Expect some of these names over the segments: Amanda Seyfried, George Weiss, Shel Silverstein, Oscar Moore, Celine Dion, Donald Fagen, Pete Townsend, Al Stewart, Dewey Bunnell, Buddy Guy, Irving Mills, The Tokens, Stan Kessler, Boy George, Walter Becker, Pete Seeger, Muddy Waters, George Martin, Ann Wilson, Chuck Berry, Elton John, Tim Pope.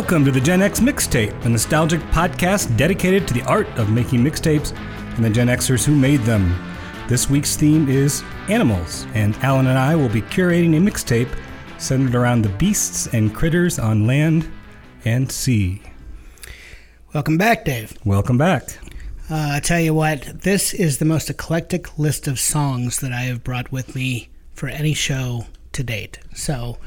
Welcome to the Gen X Mixtape, a nostalgic podcast dedicated to the art of making mixtapes and the Gen Xers who made them. This week's theme is animals, and Alan and I will be curating a mixtape centered around the beasts and critters on land and sea. Welcome back, Dave. Welcome back. I tell you what, this is the most eclectic list of songs that I have brought with me for any show to date. So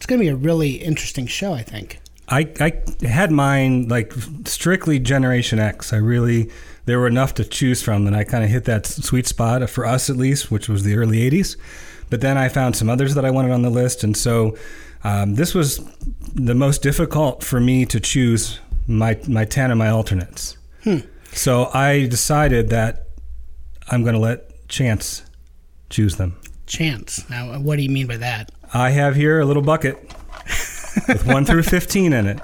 it's going to be a really interesting show, I think. I had mine like strictly Generation X. There were enough to choose from, and I kind of hit that sweet spot for us at least, which was the early 80s. But then I found some others that I wanted on the list, and so this was the most difficult for me to choose my 10 and my alternates. So I decided that I'm going to let Chance choose them. Chance. Now, what do you mean by that? I have here a little bucket with 1 through 15 in it.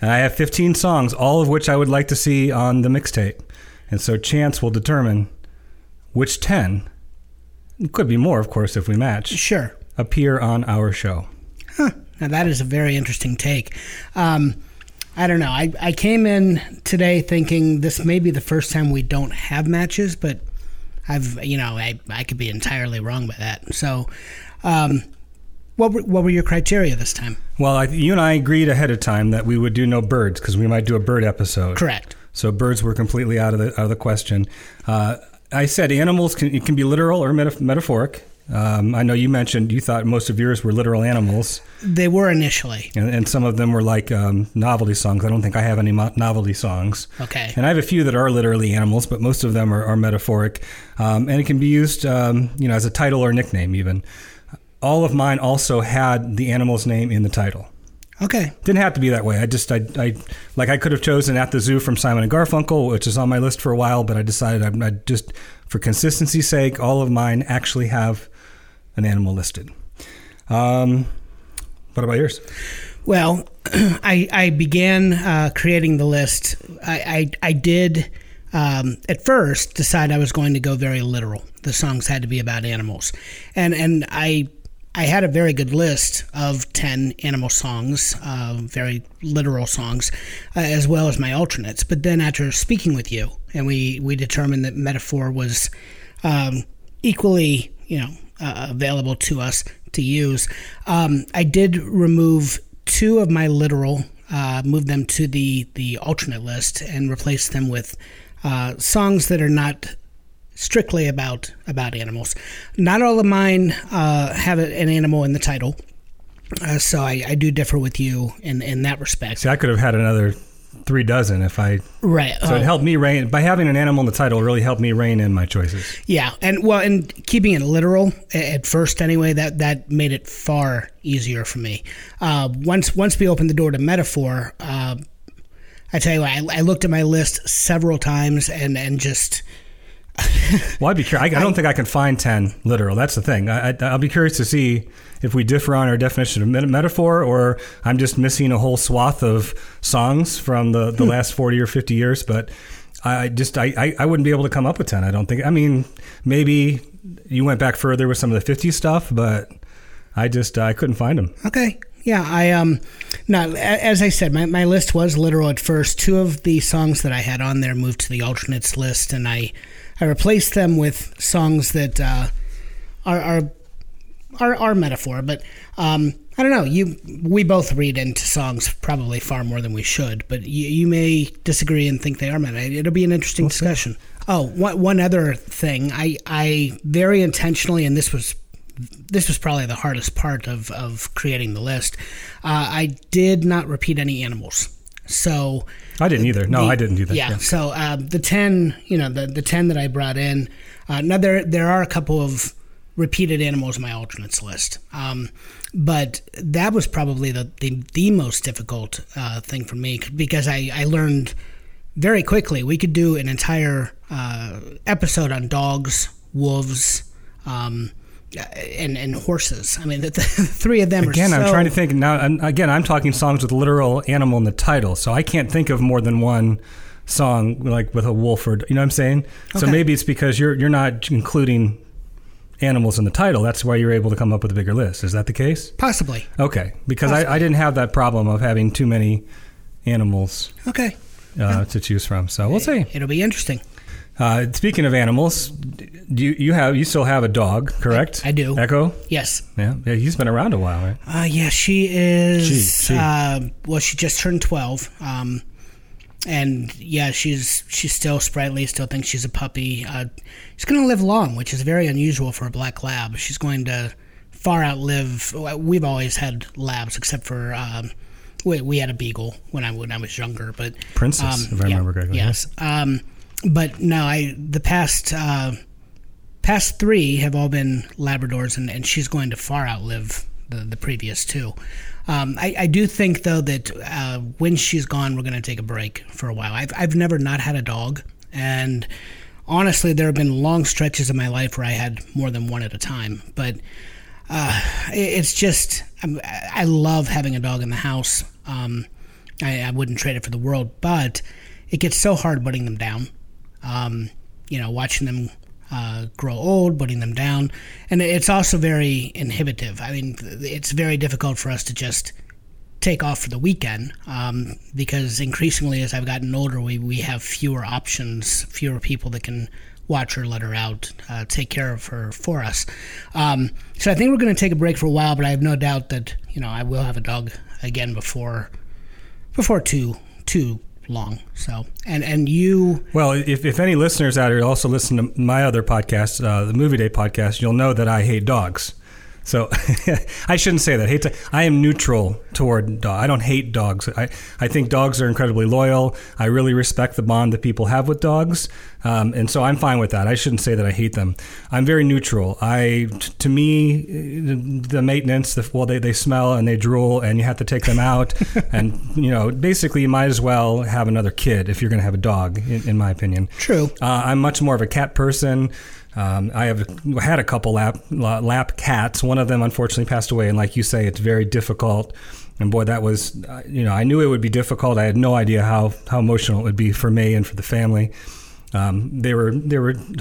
And I have 15 songs, all of which I would like to see on the mixtape. And so Chance will determine which 10, it could be more, of course, if we match, sure, appear on our show. Huh. Now, that is a very interesting take. I don't know. I came in today thinking this may be the first time we don't have matches, but I could be entirely wrong by that. So, what were your criteria this time? Well, you and I agreed ahead of time that we would do no birds because we might do a bird episode. Correct. So birds were completely out of the question. I said animals can be literal or metaphoric. I know you mentioned you thought most of yours were literal animals. They were initially. And some of them were like novelty songs. I don't think I have any novelty songs. Okay. And I have a few that are literally animals, but most of them are metaphoric. And it can be used as a title or nickname even. All of mine also had the animal's name in the title. Okay. Didn't have to be that way. I could have chosen At the Zoo from Simon & Garfunkel, which is on my list for a while, but I decided I'd just, for consistency's sake, all of mine actually have an animal listed. What about yours? Well, I began creating the list. I did at first decide I was going to go very literal. The songs had to be about animals, and I had a very good list of 10 animal songs, very literal songs, as well as my alternates. But then after speaking with you, and we determined that metaphor was equally available to us to use, I did remove 2 of my literal, move them to the alternate list, and replace them with songs that are not strictly about animals. Not all of mine have an animal in the title, so I do differ with you in that respect. See, I could have had another 3 dozen if I... Right. So it helped me rein... By having an animal in the title, it really helped me rein in my choices. Yeah, and keeping it literal, at first anyway, that made it far easier for me. Once we opened the door to metaphor, I tell you what, I looked at my list several times and just... Well, I'd be curious. I don't think I can find 10 literal. That's the thing. I'll be curious to see if we differ on our definition of metaphor, or I'm just missing a whole swath of songs from the last 40 or 50 years. But I wouldn't be able to come up with 10. I don't think. I mean, maybe you went back further with some of the 50s stuff, but I couldn't find them. Okay. Yeah, as I said, my list was literal at first. 2 of the songs that I had on there moved to the alternates list, and I replaced them with songs that are metaphor. But I don't know. We both read into songs probably far more than we should, but you may disagree and think they are metaphor. It'll be an interesting discussion. Oh, one other thing. I very intentionally, and this was probably the hardest part of creating the list. I did not repeat any animals. So I didn't either. No, I didn't do that. Yeah. So the 10, the 10 that I brought in, now there are a couple of repeated animals in my alternates list. But that was probably the most difficult thing for me, because I learned very quickly. We could do an entire episode on dogs, wolves, and horses. I mean, the 3 of them are... Again, I'm trying to think now. Again, I'm talking songs with literal animal in the title, so I can't think of more than one song like with a wolf or, you know what I'm saying? Okay. So maybe it's because you're not including animals in the title. That's why you're able to come up with a bigger list. Is that the case? Possibly. Okay. Because I didn't have that problem of having too many animals to choose from. So we'll see. It'll be interesting. Speaking of animals, you still have a dog, correct? I do. Echo? Yes. Yeah, he's been around a while, right? Yeah, she is. She just turned 12. And yeah, she's still sprightly, still thinks she's a puppy. She's going to live long, which is very unusual for a black lab. She's going to far outlive. We've always had labs, except for we had a beagle when I was younger, but Princess, if I remember correctly. Yes. But no, the past three have all been Labradors, and she's going to far outlive the previous two. I do think, though, that when she's gone, we're going to take a break for a while. I've never not had a dog, and honestly, there have been long stretches in my life where I had more than one at a time. But it's just, I love having a dog in the house. I wouldn't trade it for the world, but it gets so hard putting them down. Watching them grow old, putting them down. And it's also very inhibitive. I mean, it's very difficult for us to just take off for the weekend because increasingly as I've gotten older, we have fewer options, fewer people that can watch her, let her out, take care of her for us. So I think we're going to take a break for a while, but I have no doubt that, I will have a dog again before too long. So and you, well, if any listeners out here also listen to my other podcast, the Movie Day podcast, you'll know that I hate dogs. So I shouldn't say that. I am neutral toward dogs. I don't hate dogs. I think dogs are incredibly loyal. I really respect the bond that people have with dogs, and so I'm fine with that. I shouldn't say that I hate them. I'm very neutral. To me, the maintenance, they smell and they drool, and you have to take them out, and basically you might as well have another kid if you're going to have a dog, in my opinion. True. I'm much more of a cat person. I have had a couple lap cats. One of them unfortunately passed away, and like you say, it's very difficult. And boy, that was, I knew it would be difficult. I had no idea how emotional it would be for me and for the family. They were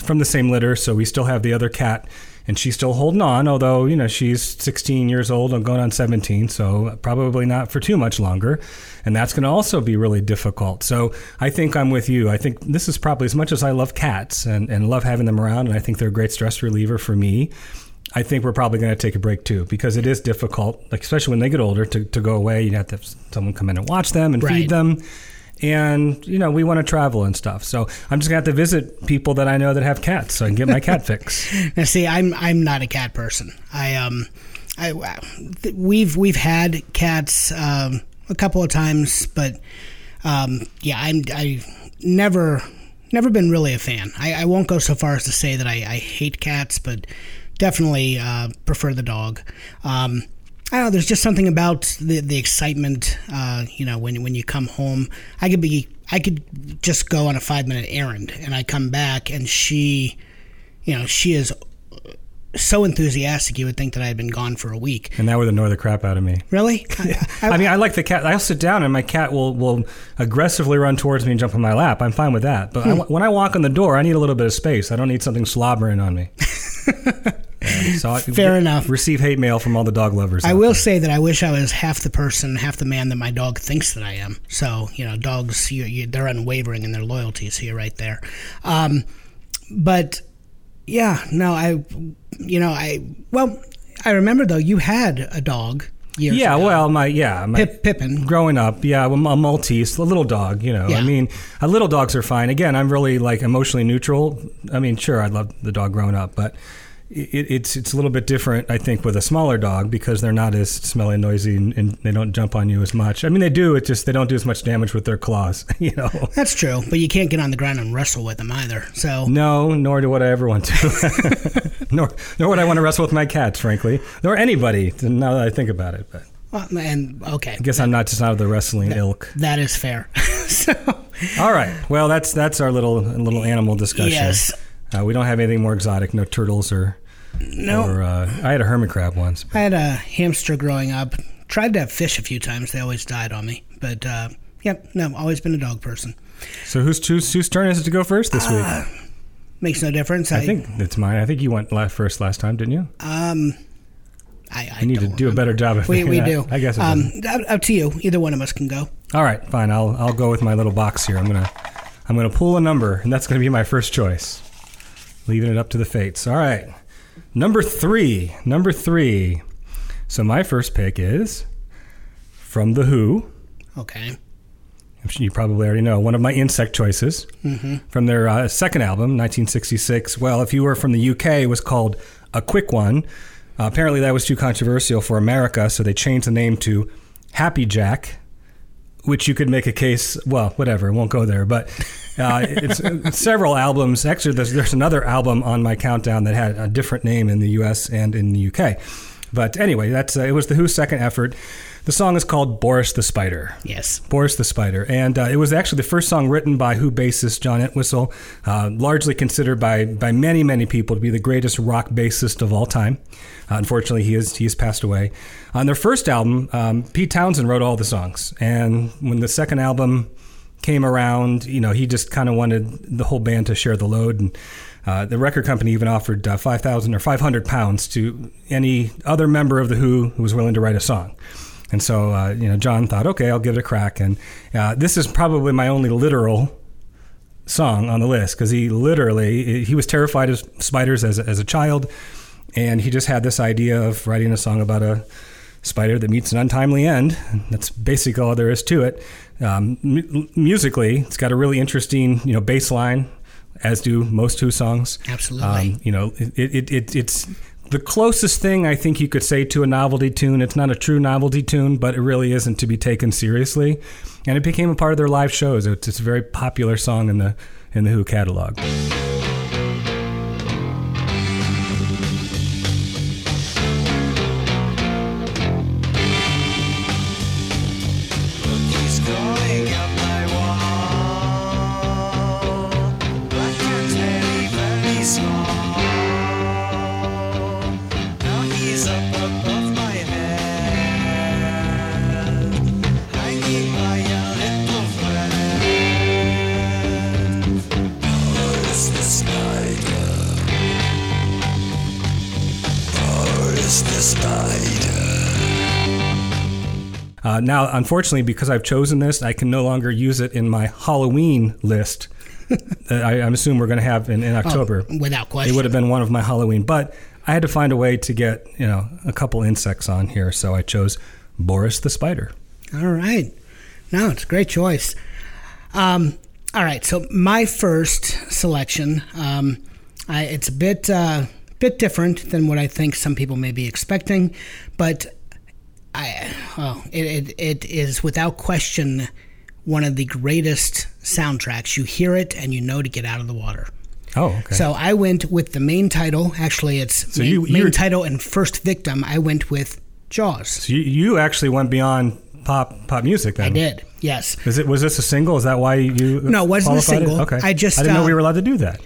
from the same litter, so we still have the other cat, and she's still holding on. Although she's 16 years old and going on 17, so probably not for too much longer. And that's going to also be really difficult. So I think I'm with you. I think this is probably, as much as I love cats and love having them around, and I think they're a great stress reliever for me, I think we're probably going to take a break too, because it is difficult, like especially when they get older, to go away. You have to have someone come in and watch them and feed them. And, we want to travel and stuff. So I'm just going to have to visit people that I know that have cats so I can get my cat fix. Now, see, I'm not a cat person. We've had cats a couple of times, but I've never been really a fan. I won't go so far as to say that I hate cats, but definitely prefer the dog. I don't know, there's just something about the excitement, when you come home. I could just go on a 5-minute errand, and I come back, and she, she is so enthusiastic, you would think that I had been gone for a week. And that would annoy the crap out of me. Really? I mean, I like the cat. I'll sit down and my cat will aggressively run towards me and jump on my lap. I'm fine with that. But when I walk in the door, I need a little bit of space. I don't need something slobbering on me. Fair enough. Receive hate mail from all the dog lovers. I will say that I wish I was half the person, half the man that my dog thinks that I am. So, dogs, they're unwavering in their loyalty, so you're right there. But... yeah, no, I remember, though, you had a dog years ago. My Pippin. Growing up, a Maltese, a little dog, Yeah. I mean, little dogs are fine. Again, I'm really, emotionally neutral. I mean, sure, I loved the dog growing up, but it's a little bit different, I think, with a smaller dog because they're not as smelly and noisy and they don't jump on you as much. I mean, they do, it's just they don't do as much damage with their claws, That's true, but you can't get on the ground and wrestle with them either, so... No, nor would I ever want to. nor would I want to wrestle with my cats, frankly, nor anybody, now that I think about it, but... I guess I'm not just out of the wrestling ilk. That is fair. So, all right, well, that's our little animal discussion. Yes. We don't have anything more exotic, no turtles or I had a hermit crab once. But. I had a hamster growing up. Tried to have fish a few times. They always died on me. But, I've always been a dog person. So whose turn is it to go first this week? Makes no difference. I think it's mine. I think you went first last time, didn't you? I need to do a better job. We do. I guess. Up to you. Either one of us can go. All right, fine. I'll go with my little box here. I'm gonna pull a number, and that's gonna be my first choice. Leaving it up to the fates. All right, number three. So my first pick is from The Who. Okay. You probably already know. One of my insect choices from their second album, 1966. Well, if you were from the UK, it was called A Quick One. Apparently that was too controversial for America, so they changed the name to Happy Jack, which you could make a case, well, whatever, I won't go there. But it's several albums. Actually, there's another album on my countdown that had a different name in the US and in the UK. But anyway, it was The Who's second effort. The song is called Boris the Spider. Yes. Boris the Spider. And it was actually the first song written by Who bassist John Entwistle, largely considered by many, many people to be the greatest rock bassist of all time. Unfortunately, he has passed away. On their first album, Pete Townsend wrote all the songs. And when the second album came around, he just kind of wanted the whole band to share the load. And the record company even offered 5,000 or 500 pounds to any other member of The Who was willing to write a song. And so, John thought, okay, I'll give it a crack. And this is probably my only literal song on the list, because he was terrified of spiders as a child. And he just had this idea of writing a song about a spider that meets an untimely end. That's basically all there is to it. Musically, it's got a really interesting, bass line, as do most Who songs. Absolutely. It's the closest thing I think you could say to a novelty tune. It's not a true novelty tune, but it really isn't to be taken seriously. And it became a part of their live shows. It's a very popular song in the Who catalog. Now, unfortunately, because I've chosen this, I can no longer use it in my Halloween list. I assume we're going to have in October. Oh, without question. It would have been one of my Halloween. But I had to find a way to get, a couple insects on here. So I chose Boris the Spider. All right. No, it's a great choice. All right. So my first selection, it's a bit different than what I think some people may be expecting. But it is without question one of the greatest soundtracks. You hear it and you know to get out of the water. Oh, okay. So I went with the main title. Actually, it's main title and first victim. I went with Jaws. So you actually went beyond pop music then. I did, yes. Was this a single? Is that why you No, it wasn't a single. It? Okay. I didn't know we were allowed to do that.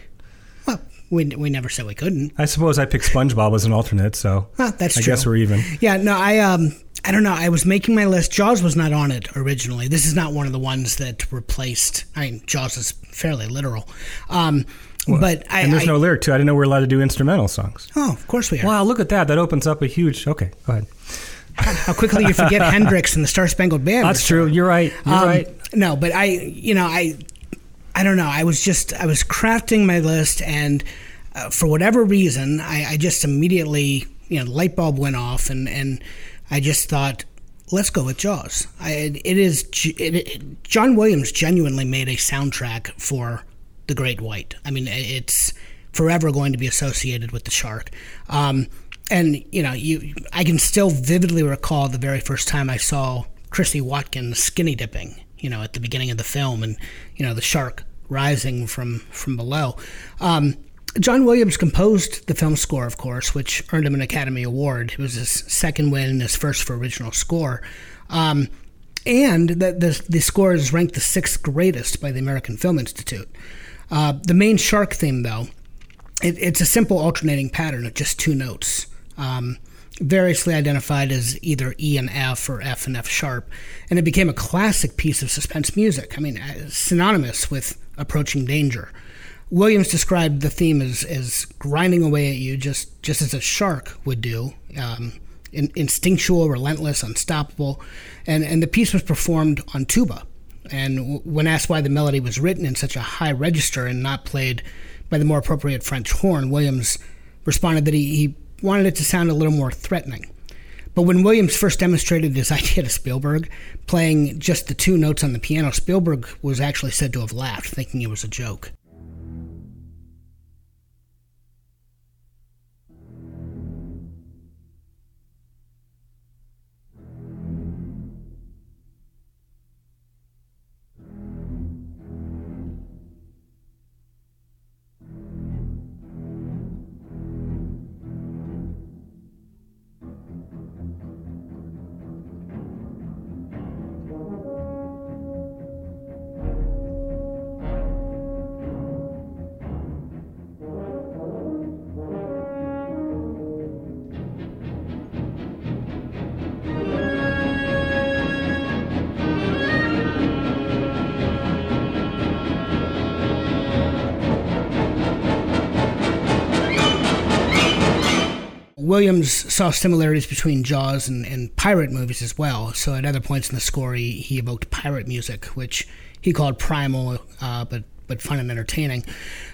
We never said we couldn't. I suppose I picked SpongeBob as an alternate, so that's true. I guess we're even. Yeah, no, I don't know. I was making my list. Jaws was not on it originally. This is not one of the ones that replaced. I mean, Jaws is fairly literal. There's no lyric, too. I didn't know we were allowed to do instrumental songs. Oh, of course we are. Wow, look at that. That opens up a huge. Okay, go ahead. How quickly you forget Hendrix and the Star Spangled Banner. That's true. You're right. Right. No, but I don't know. I was crafting my list, and for whatever reason, I just immediately, the light bulb went off, and I just thought, let's go with Jaws. John Williams genuinely made a soundtrack for The Great White. I mean, it's forever going to be associated with the shark. I can still vividly recall the very first time I saw Chrissy Watkins skinny dipping, at the beginning of the film, and, the shark rising from below. John Williams composed the film score, of course, which earned him an Academy Award. It was his second win, his first for original score. And the score is ranked the sixth greatest by the American Film Institute. The main shark theme, though, it's a simple alternating pattern of just two notes, variously identified as either E and F or F and F sharp, and it became a classic piece of suspense music. I mean, synonymous with approaching danger. Williams described the theme as grinding away at you just as a shark would do, instinctual, relentless, unstoppable. And the piece was performed on tuba. And when asked why the melody was written in such a high register and not played by the more appropriate French horn, Williams responded that he wanted it to sound a little more threatening. But when Williams first demonstrated this idea to Spielberg, playing just the two notes on the piano, Spielberg was actually said to have laughed, thinking it was a joke. Williams saw similarities between Jaws and pirate movies as well, so at other points in the score he evoked pirate music, which he called primal, but fun and entertaining.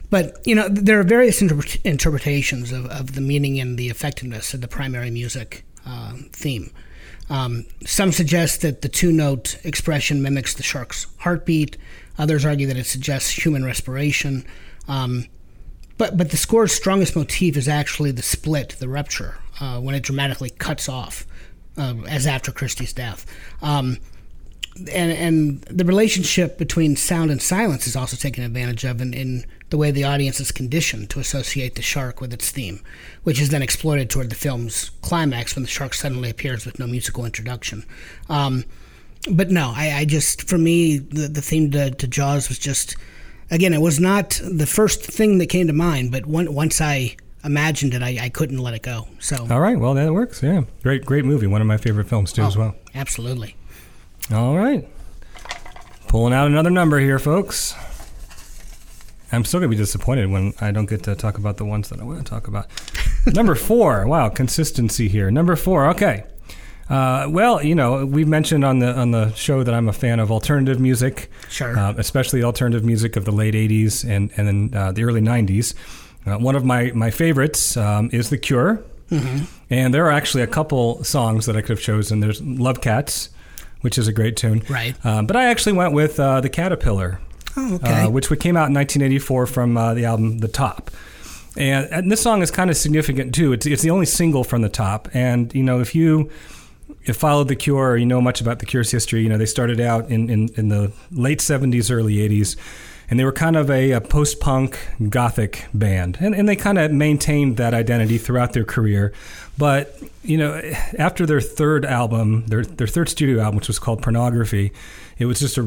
But, you know, there are various interpretations of the meaning and the effectiveness of the primary music theme. Some suggest that the two-note expression mimics the shark's heartbeat. Others argue that it suggests human respiration. But the score's strongest motif is actually the split, the rupture, when it dramatically cuts off, as after Christie's death. And the relationship between sound and silence is also taken advantage of in the way the audience is conditioned to associate the shark with its theme, which is then exploited toward the film's climax when the shark suddenly appears with no musical introduction. But no, I just, for me, the theme to Jaws was just... Again, it was not the first thing that came to mind, but once I imagined it, I couldn't let it go. So, all right, well, that works, yeah. Great movie, one of my favorite films, too, as well. Absolutely. All right. Pulling out another number here, folks. I'm still going to be disappointed when I don't get to talk about the ones that I want to talk about. Number 4, wow, consistency here. Number 4, okay. Well, you know, we've mentioned on the show that I'm a fan of alternative music, sure, especially alternative music of the late 80s and then the early 90s. One of my favorites is The Cure, mm-hmm. and there are actually a couple songs that I could have chosen. There's Love Cats, which is a great tune. Right. But I actually went with The Caterpillar, which came out in 1984 from the album The Top. And this song is kind of significant, too. It's the only single from The Top, and, you know, if you... It followed The Cure, or you know much about The Cure's history. You know, they started out in the late 70s, early 80s, and they were kind of a post-punk gothic band. And they kind of maintained that identity throughout their career. But, you know, after their third album, their third studio album, which was called Pornography, it was just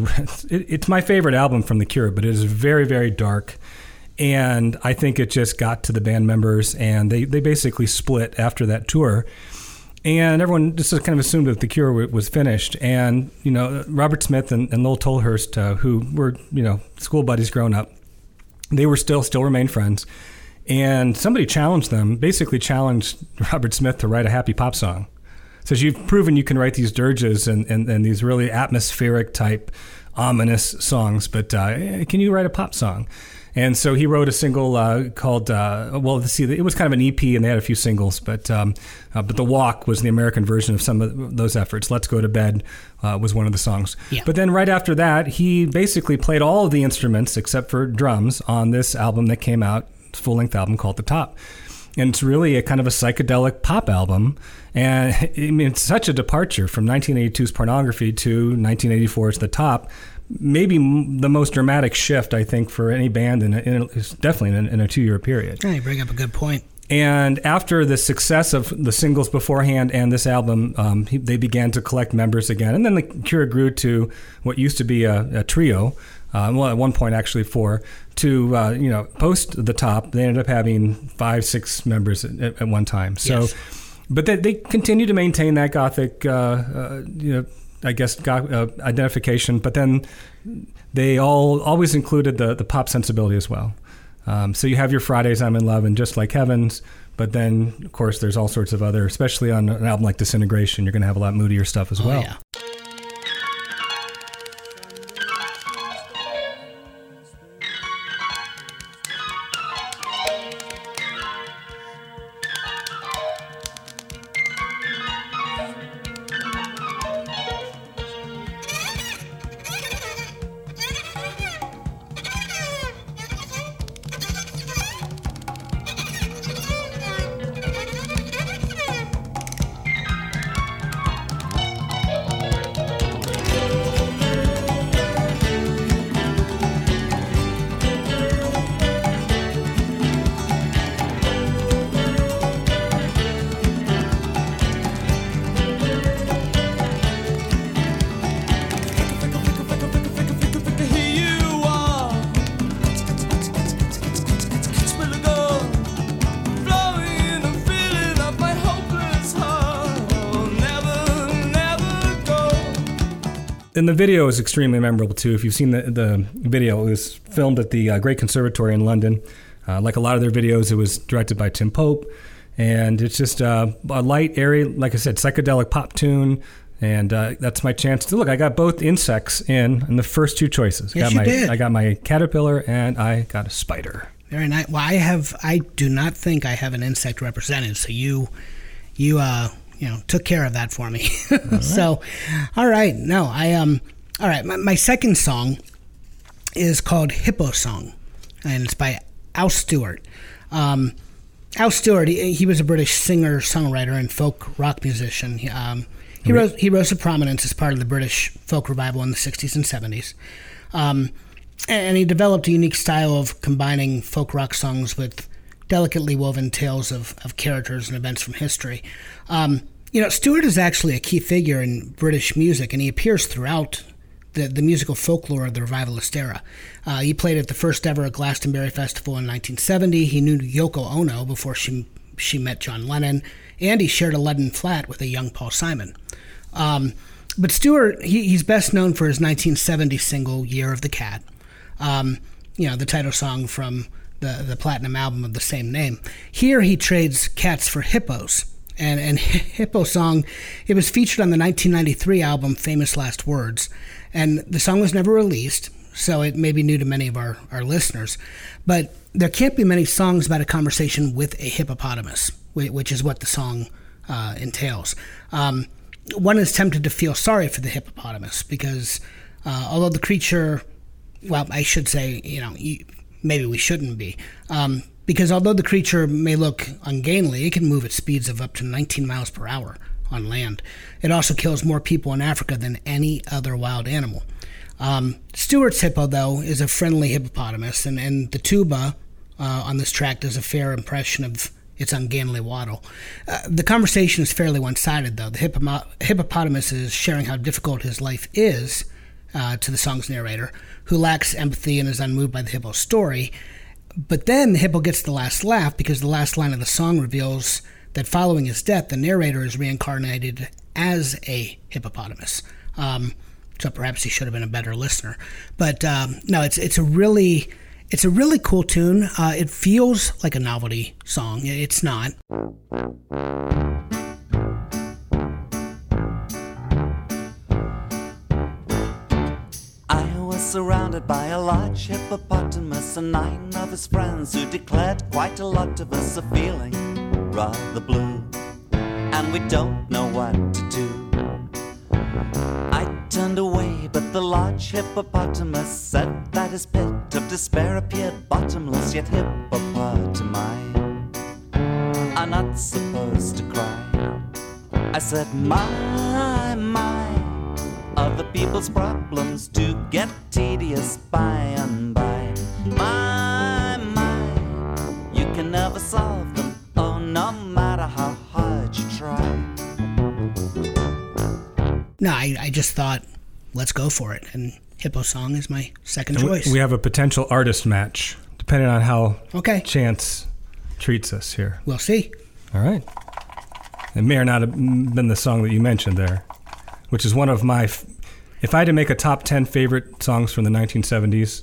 it's my favorite album from The Cure, but it is very, very dark. And I think it just got to the band members, and they basically split after that tour. And everyone just kind of assumed that The Cure was finished. And, you know, Robert Smith and Lol Tolhurst, who were, you know, school buddies growing up, they were still remained friends. And somebody challenged them, basically challenged Robert Smith to write a happy pop song. Says, you've proven you can write these dirges and these really atmospheric type ominous songs, but can you write a pop song? And so he wrote a single called, it was kind of an EP, and they had a few singles, but The Walk was the American version of some of those efforts. Let's Go to Bed was one of the songs. Yeah. But then right after that, he basically played all of the instruments except for drums on this album that came out, full-length album called The Top. And it's really a kind of a psychedelic pop album. And I mean, it's such a departure from 1982's Pornography to 1984's The Top. Maybe the most dramatic shift, I think, for any band, in a two-year period. Yeah, you bring up a good point. And after the success of the singles beforehand and this album, they began to collect members again. And then The Cure grew to what used to be a trio, at one point actually four, to, you know, post The Top, they ended up having 5-6 members at one time. So, yes. But they continue to maintain that gothic, you know, I guess, identification, but then they always included the pop sensibility as well. So you have your Fridays, I'm in Love, and Just Like Heavens. But then, of course, there's all sorts of other, especially on an album like Disintegration, you're going to have a lot moodier stuff as well. Yeah. And the video is extremely memorable, too. If you've seen the video, it was filmed at the Great Conservatory in London. Like a lot of their videos, it was directed by Tim Pope. And it's just a light, airy, like I said, psychedelic pop tune. And that's my chance to look. I got both insects in the first two choices. Yes, you did. I got my caterpillar and I got a spider. Very nice. Well, I do not think I have an insect represented. So you took care of that for me. All right. So, all right. No, all right. My second song is called Hippo Song, and it's by Al Stewart. Al Stewart, he was a British singer, songwriter, and folk rock musician. He rose to prominence as part of the British folk revival in the 60s and 70s. And he developed a unique style of combining folk rock songs with delicately woven tales of characters and events from history. Stewart is actually a key figure in British music, and he appears throughout the musical folklore of the revivalist era. He played at the first ever Glastonbury Festival in 1970. He knew Yoko Ono before she met John Lennon, and he shared a leaden flat with a young Paul Simon. But Stewart, he's best known for his 1970 single, Year of the Cat, the title song from the platinum album of the same name. Here he trades cats for hippos, and Hippo Song, it was featured on the 1993 album Famous Last Words, and the song was never released, so it may be new to many of our listeners, but there can't be many songs about a conversation with a hippopotamus, which is what the song entails. One is tempted to feel sorry for the hippopotamus, because although the creature, well, I should say, maybe we shouldn't be, because although the creature may look ungainly, it can move at speeds of up to 19 miles per hour on land. It also kills more people in Africa than any other wild animal. Stewart's hippo, though, is a friendly hippopotamus, and the tuba on this track does a fair impression of its ungainly waddle. The conversation is fairly one-sided, though. The hippopotamus is sharing how difficult his life is, to the song's narrator, who lacks empathy and is unmoved by the hippo's story. But then the hippo gets the last laugh, because the last line of the song reveals that following his death, the narrator is reincarnated as a hippopotamus. So perhaps he should have been a better listener. But no, it's a really cool tune. It feels like a novelty song. It's not. Surrounded by a large hippopotamus and 9 of his friends, who declared quite a lot of us are feeling rather blue, and we don't know what to do. I turned away, but the large hippopotamus said that his pit of despair appeared bottomless, yet hippopotami are not supposed to cry. I said, my, my, other people's problems do get tedious by and by. My, my, you can never solve them, oh, no matter how hard you try. No, I just thought, let's go for it. And Hippo Song is my second choice. We have a potential artist match, depending on how chance treats us here. We'll see. All right. It may or not have been the song that you mentioned there, which is one of my, if I had to make a top 10 favorite songs from the 1970s,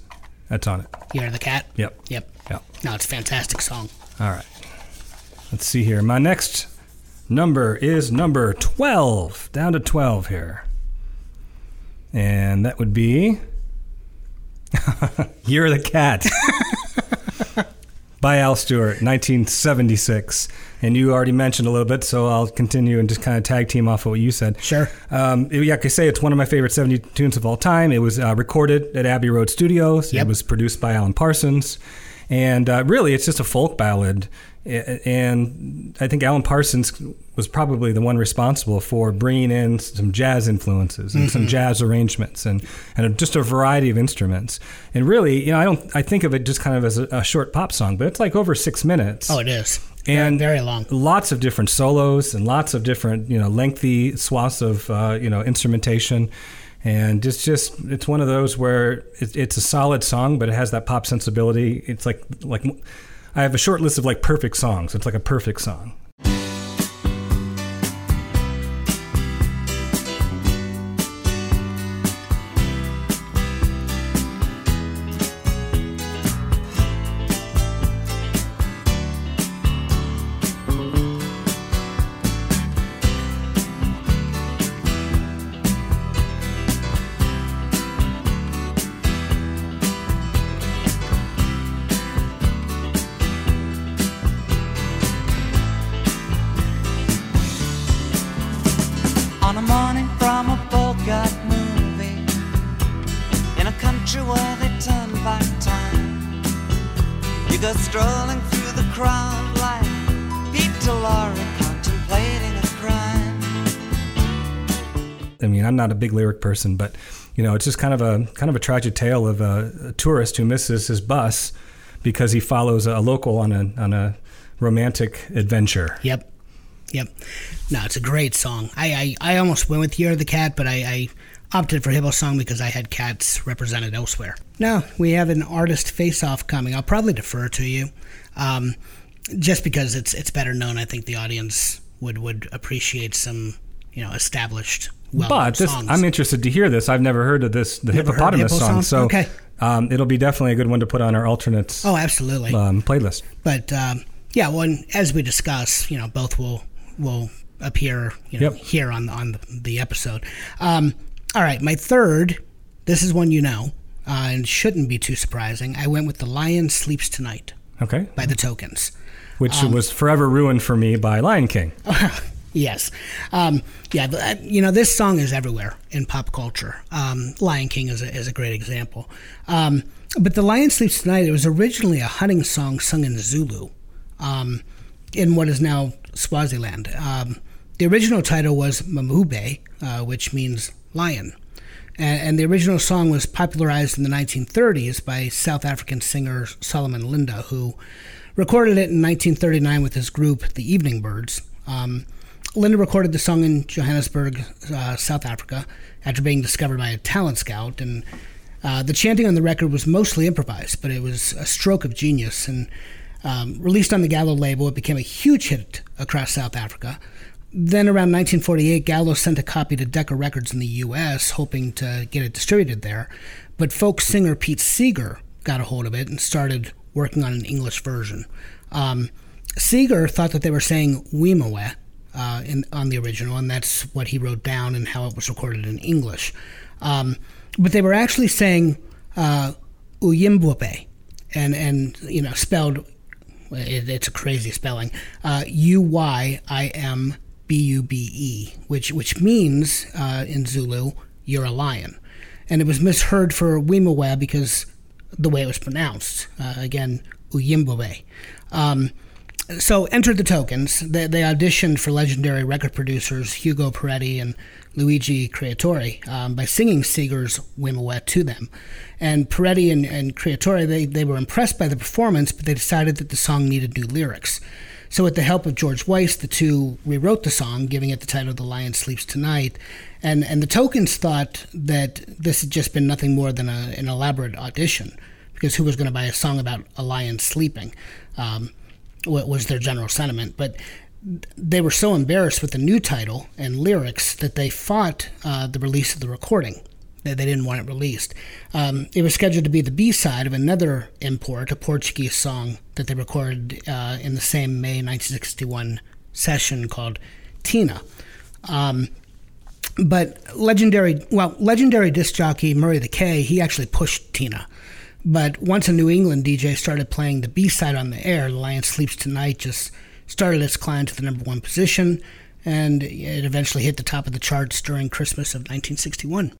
that's on it. Year of the Cat? Yep. Yeah. No, it's a fantastic song. All right. Let's see here. My next number is number 12. Down to 12 here. And that would be You're the Cat by Al Stewart, 1976. And you already mentioned a little bit, so I'll continue and just kind of tag team off of what you said. Sure. Yeah, I could say it's one of my favorite 70 tunes of all time. It was recorded at Abbey Road Studios. Yep. It was produced by Alan Parsons. And really, it's just a folk ballad. And I think Alan Parsons was probably the one responsible for bringing in some jazz influences and some jazz arrangements and just a variety of instruments. And really, you know, I think of it just kind of as a short pop song, but it's like over 6 minutes. Oh, it is. And very long. Lots of different solos and lots of different, you know, lengthy swaths of, you know, instrumentation. And it's just, it's one of those where it's a solid song, but it has that pop sensibility. It's like I have a short list of like perfect songs. It's like a perfect song. Not a big lyric person, but you know, it's just kind of a tragic tale of a tourist who misses his bus because he follows a local on a romantic adventure. Yep. No, it's a great song. I almost went with You're the Cat, but I opted for Hibbo's song because I had cats represented elsewhere. Now we have an artist face-off coming. I'll probably defer to you, just because it's better known. I think the audience would appreciate some, you know, established. Well, but this, I'm interested to hear this. I've never heard of this, the hippopotamus song. So okay. It'll be definitely a good one to put on our alternates. Oh, absolutely. Playlist. But yeah, well, and as we discuss, you know, both will appear, you know, here on the episode. All right, my third. This is one you know, and shouldn't be too surprising. I went with "The Lion Sleeps Tonight." Okay. By The Tokens, which was forever ruined for me by Lion King. Yes. You know, this song is everywhere in pop culture. Lion King is a great example. But The Lion Sleeps Tonight, it was originally a hunting song sung in Zulu, in what is now Swaziland. The original title was Mamube, which means lion. And the original song was popularized in the 1930s by South African singer Solomon Linda, who recorded it in 1939 with his group, The Evening Birds. Linda recorded the song in Johannesburg, South Africa, after being discovered by a talent scout. And the chanting on the record was mostly improvised, but it was a stroke of genius. And released on the Gallo label, it became a huge hit across South Africa. Then around 1948, Gallo sent a copy to Decca Records in the U.S., hoping to get it distributed there. But folk singer Pete Seeger got a hold of it and started working on an English version. Seeger thought that they were saying Wemoe, on the original, and that's what he wrote down and how it was recorded in English. But they were actually saying Uyimbube, and you know, spelled, it's a crazy spelling, Uyimbube, which means in Zulu, you're a lion. And it was misheard for Wemoe because the way it was pronounced, again, Uyimbube. So entered The Tokens. They auditioned for legendary record producers Hugo Peretti and Luigi Creatore by singing Seeger's Wemoe to them. And Peretti and Creatore, they were impressed by the performance, but they decided that the song needed new lyrics. So with the help of George Weiss, the two rewrote the song, giving it the title The Lion Sleeps Tonight. And The Tokens thought that this had just been nothing more than an elaborate audition, because who was going to buy a song about a lion sleeping? What was their general sentiment, but they were so embarrassed with the new title and lyrics that they fought the release of the recording. They didn't want it released. It was scheduled to be the B-side of another import, a Portuguese song that they recorded in the same May 1961 session called Tina. But legendary disc jockey Murray the K, he actually pushed Tina. But once a New England DJ started playing the B-side on the air, The Lion Sleeps Tonight just started its climb to the #1 position, and it eventually hit the top of the charts during Christmas of 1961.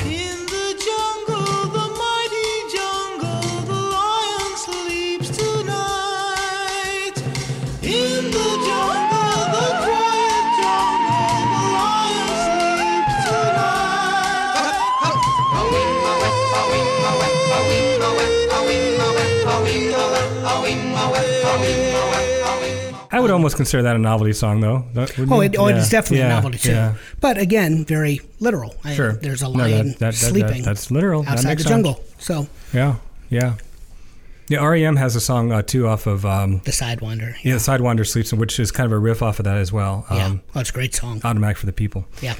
In the jungle, the mighty jungle, the lion sleeps tonight. In the jungle, the quiet jungle, the lion sleeps tonight. I would almost consider that a novelty song, though. It's definitely a novelty song. Yeah. But again, very literal. Sure. There's a lion sleeping. That's literal. Outside the jungle. So. Yeah. Yeah, R.E.M. has a song, too, off of... The Sidewinder. Yeah, The Sidewinder Sleeps, which is kind of a riff off of that as well. It's a great song. Automatic for the People. Yeah.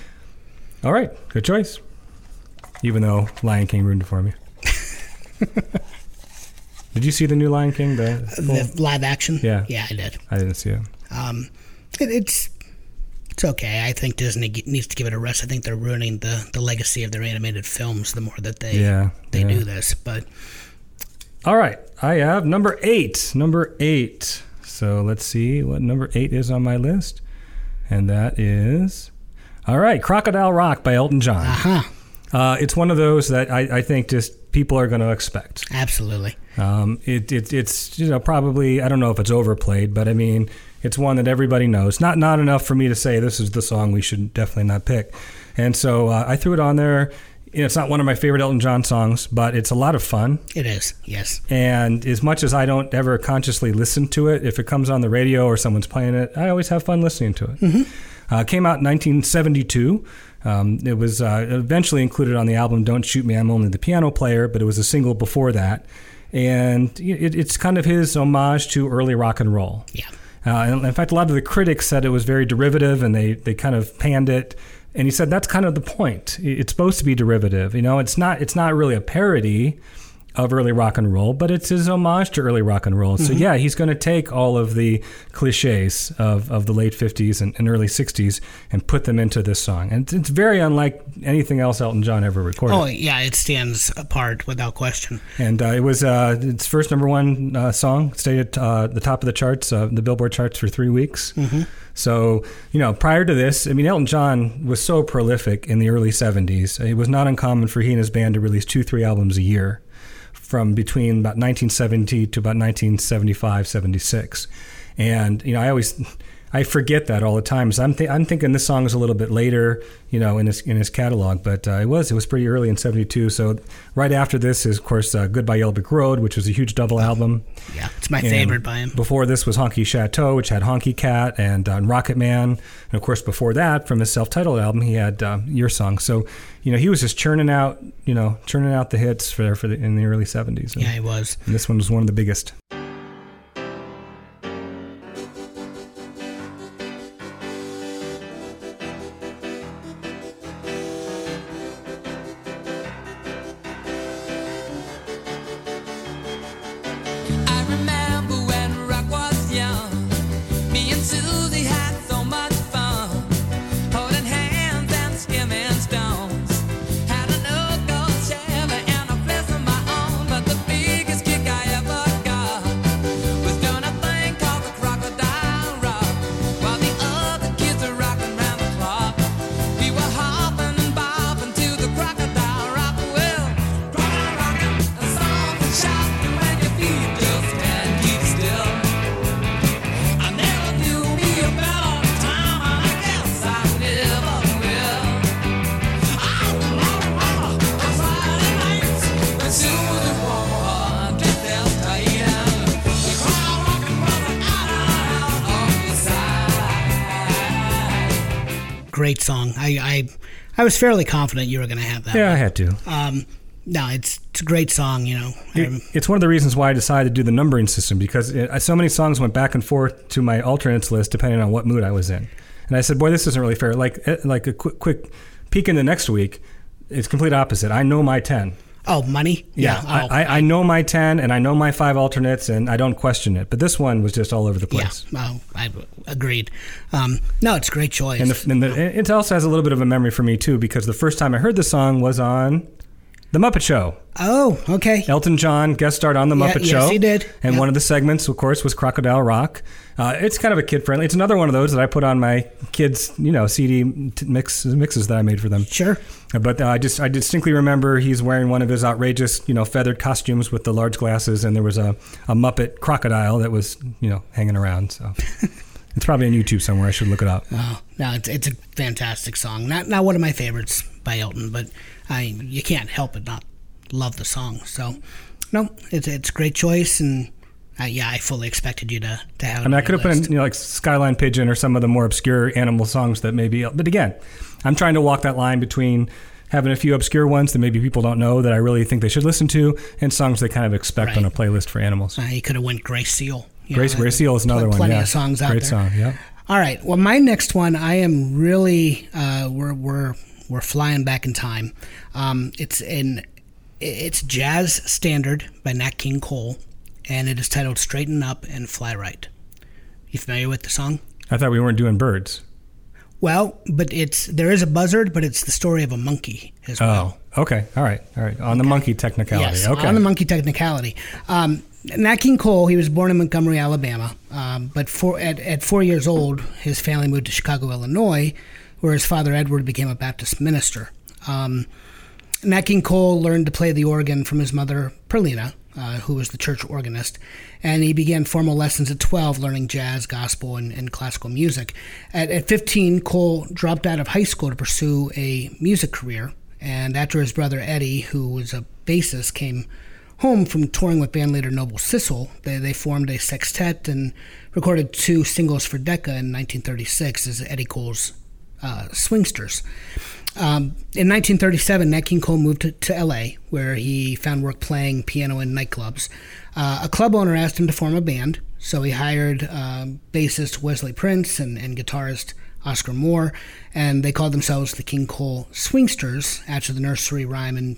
All right. Good choice. Even though Lion King ruined it for me. Did you see the new Lion King? The live action? Yeah. Yeah, I did. I didn't see it. It's okay. I think Disney needs to give it a rest. I think they're ruining the legacy of their animated films the more that they do this. But all right. I have number eight. So let's see what number 8 is on my list. And that is, all right, Crocodile Rock by Elton John. Uh-huh. It's one of those that I think just people are going to expect. Absolutely. It's probably, I don't know if it's overplayed, but I mean, it's one that everybody knows. Not enough for me to say this is the song we should definitely not pick. And so I threw it on there. It's not one of my favorite Elton John songs, but it's a lot of fun. It is, yes. And as much as I don't ever consciously listen to it, if it comes on the radio or someone's playing it, I always have fun listening to it. Mm-hmm. Came out in 1972. It was eventually included on the album Don't Shoot Me, I'm Only the Piano Player, but it was a single before that. And it's kind of his homage to early rock and roll. Yeah. And in fact, a lot of the critics said it was very derivative, and they kind of panned it. And he said that's kind of the point. It's supposed to be derivative. You know, it's not really a parody of early rock and roll, but it's his homage to early rock and roll. Mm-hmm. So yeah, he's going to take all of the cliches of the late 50s and early 60s and put them into this song. And it's very unlike anything else Elton John ever recorded. Oh yeah, it stands apart without question. And it was its first #1 song, stayed at the top of the charts, the Billboard charts for 3 weeks. Mm-hmm. So, prior to this, I mean, Elton John was so prolific in the early 70s. It was not uncommon for he and his band to release 2-3 albums a year from between about 1970 to about 1975, 76. And, I forget that all the time. So I'm thinking this song is a little bit later, in his catalog, but it was pretty early in 72. So right after this is, of course, Goodbye Yellow Brick Road, which was a huge double album. Yeah, it's my favorite by him. Before this was Honky Chateau, which had Honky Cat and Rocket Man. And, of course, before that, from his self-titled album, he had Your Song. So, he was just churning out the hits for in the early 70s. And, yeah, he was. And this one was one of the biggest. great song. I was fairly confident you were going to have that. Yeah, one. I had to. No, it's a great song, you know. It's one of the reasons why I decided to do the numbering system, because so many songs went back and forth to my alternates list depending on what mood I was in. And I said, boy, this isn't really fair. Like a quick peek into next week, it's complete opposite. I know my 10. Oh, money? Yeah. I know my 10, and I know my 5 alternates, and I don't question it. But this one was just all over the place. Yeah, I agreed. No, it's a great choice. And it also has a little bit of a memory for me, too, because the first time I heard the song was on The Muppet Show. Oh, okay. Elton John guest starred on The Muppet Show. Yes, he did. And one of the segments, of course, was Crocodile Rock. It's kind of a kid-friendly. It's another one of those that I put on my kids' CD mixes that I made for them. Sure. But I distinctly remember he's wearing one of his outrageous feathered costumes with the large glasses, and there was a Muppet crocodile that was hanging around. So it's probably on YouTube somewhere. I should look it up. Oh, no, it's a fantastic song. Not one of my favorites by Elton, but you can't help but not love the song. So, no, it's a great choice, and I fully expected you to have it. I mean, I could have put in like Skyline Pigeon or some of the more obscure animal songs that maybe. But again, I'm trying to walk that line between having a few obscure ones that maybe people don't know that I really think they should listen to, and songs they kind of expect on a playlist for animals. You could have went Grace Seal. Grace Seal is another one. Plenty of songs out there. Great song. Yeah. All right. Well, my next one, I am really we're flying back in time. It's Jazz Standard by Nat King Cole, and it is titled Straighten Up and Fly Right. You familiar with the song? I thought we weren't doing birds. Well, but there is a buzzard, but it's the story of a monkey as well. Oh, okay. All right. On the monkey technicality. Yes, okay. On the monkey technicality. Nat King Cole, he was born in Montgomery, Alabama, but at 4 years old, his family moved to Chicago, Illinois, where his father Edward became a Baptist minister. Nat King Cole learned to play the organ from his mother, Perlina, who was the church organist, and he began formal lessons at 12, learning jazz, gospel, and classical music. At 15, Cole dropped out of high school to pursue a music career, and after his brother Eddie, who was a bassist, came home from touring with bandleader Noble Sissel, they formed a sextet and recorded 2 singles for Decca in 1936 as Eddie Cole's Swingsters. In 1937, Nat King Cole moved to L.A., where he found work playing piano in nightclubs. A club owner asked him to form a band, so he hired bassist Wesley Prince and guitarist Oscar Moore, and they called themselves the King Cole Swingsters after the nursery rhyme and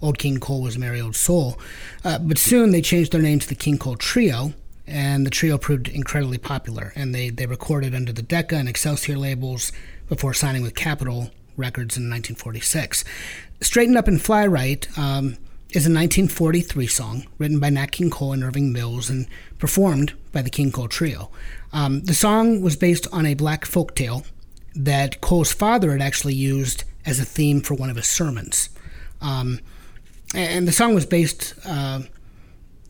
Old King Cole Was a Merry Old Soul. But soon they changed their name to the King Cole Trio, and the trio proved incredibly popular. And they recorded under the Decca and Excelsior labels before signing with Capitol Records in 1946. Straighten Up and Fly Right is a 1943 song written by Nat King Cole and Irving Mills and performed by the King Cole Trio. The song was based on a black folktale that Cole's father had actually used as a theme for one of his sermons. And the song was based,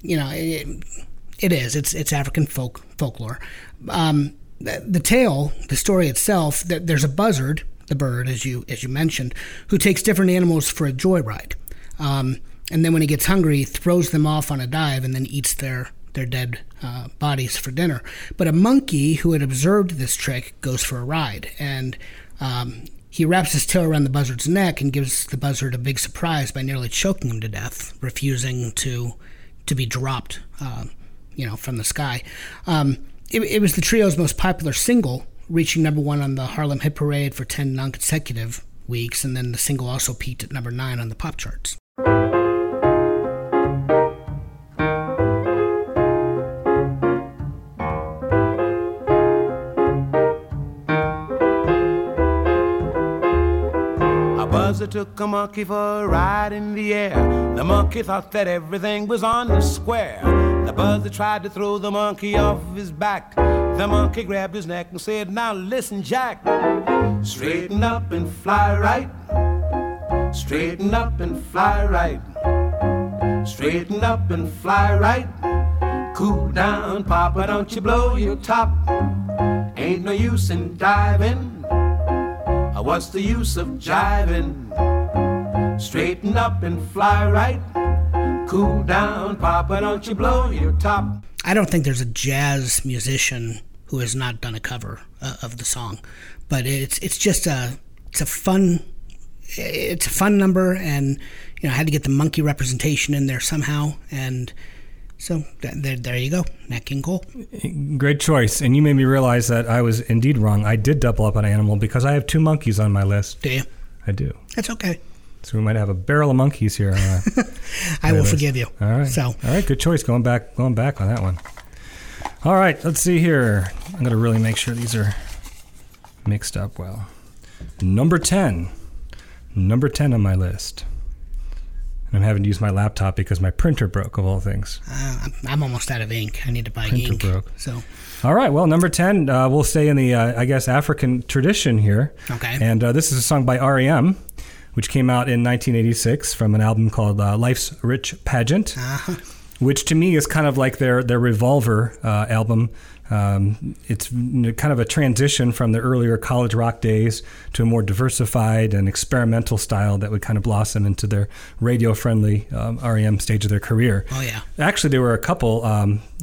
it's African folklore. The tale, the story itself, that there's a buzzard, the bird, as you mentioned, who takes different animals for a joyride. And then when he gets hungry, he throws them off on a dive and then eats their dead bodies for dinner. But a monkey who had observed this trick goes for a ride, and he wraps his tail around the buzzard's neck and gives the buzzard a big surprise by nearly choking him to death, refusing to be dropped, from the sky. It was the trio's most popular single, reaching number 1 on the Harlem Hit Parade for 10 non-consecutive weeks, and then the single also peaked at number 9 on the pop charts. It took a monkey for a ride in the air. The monkey thought that everything was on the square. The buzzer tried to throw the monkey off his back. The monkey grabbed his neck and said, now listen, Jack. Straighten up and fly right. Straighten up and fly right. Straighten up and fly right. Cool down, Papa, don't you blow your top. Ain't no use in diving. What's the use of jiving? Straighten up and fly right. Cool down, Papa, don't you blow your top. I don't think there's a jazz musician who has not done a cover of the song. But it's a fun number, and you know, I had to get the monkey representation in there somehow, and so there you go, Nat King Cole. Great choice, and you made me realize that I was indeed wrong. I did double up on Animal because I have 2 monkeys on my list. Do you? I do. That's okay. So we might have a barrel of monkeys here. I will forgive you. All right. So. All right, good choice. Going back on that one. All right, let's see here. I'm going to really make sure these are mixed up well. Number 10. Number 10 on my list. And I'm having to use my laptop because my printer broke, of all things. I'm almost out of ink. I need to buy ink. Printer broke. So. All right, well, number 10, we'll stay in the, African tradition here. Okay. And this is a song by R.E.M., which came out in 1986 from an album called Life's Rich Pageant, which to me is kind of like their Revolver album. It's kind of a transition from the earlier college rock days to a more diversified and experimental style that would kind of blossom into their radio-friendly R.E.M. stage of their career. Oh, yeah. Actually, there were a couple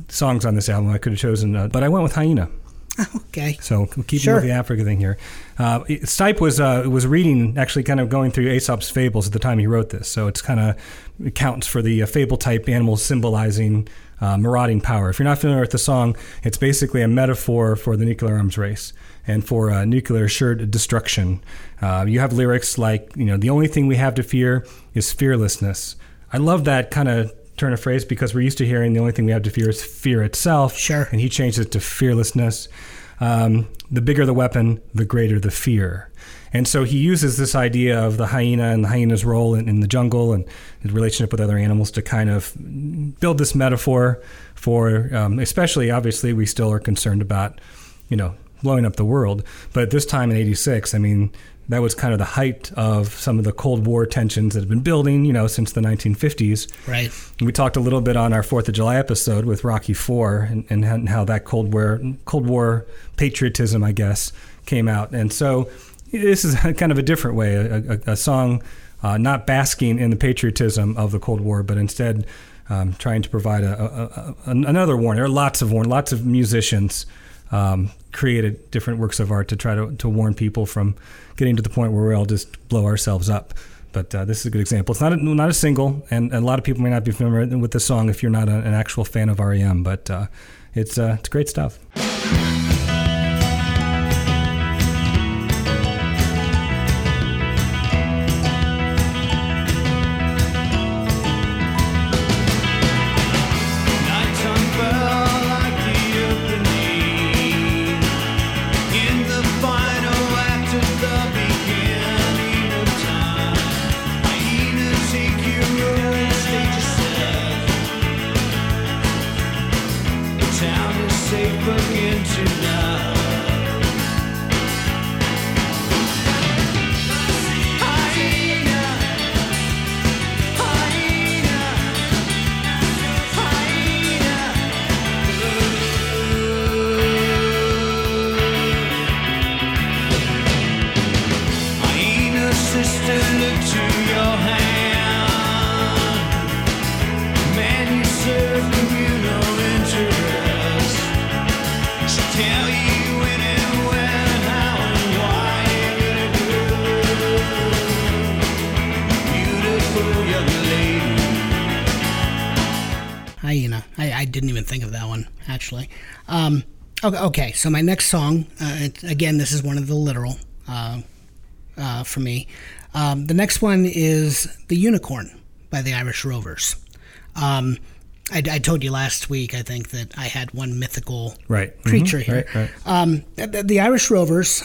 songs on this album I could have chosen, but I went with Hyena. Okay. So keeping with the Africa thing here. Stipe was reading, actually kind of going through Aesop's Fables at the time he wrote this. So it's kind of accounts for the fable-type animals symbolizing marauding power. If you're not familiar with the song, it's basically a metaphor for the nuclear arms race and for nuclear assured destruction. You have lyrics like, you know, the only thing we have to fear is fearlessness. I love that kind of turn of phrase because we're used to hearing the only thing we have to fear is fear itself. Sure. And he changed it to fearlessness. The bigger the weapon, the greater the fear. And so he uses this idea of the hyena and the hyena's role in the jungle and his relationship with other animals to kind of build this metaphor for, especially, obviously, we still are concerned about, you know, blowing up the world. But at this time in 86, I mean, that was kind of the height of some of the Cold War tensions that have been building, you know, since the 1950s. Right. And we talked a little bit on our 4th of July episode with Rocky IV and how that Cold War patriotism, I guess, came out. And so this is kind of a different way, a song not basking in the patriotism of the Cold War, but instead trying to provide another warning. There are lots of musicians created different works of art to try to warn people from getting to the point where we all just blow ourselves up. But this is a good example. It's not a single, and a lot of people may not be familiar with the song if you're not an actual fan of R.E.M., but it's great stuff. Okay, so my next song, again, this is one of the literal for me. The next one is The Unicorn by the Irish Rovers. I told you last week, I think, that I had one mythical creature here. Right. The Irish Rovers,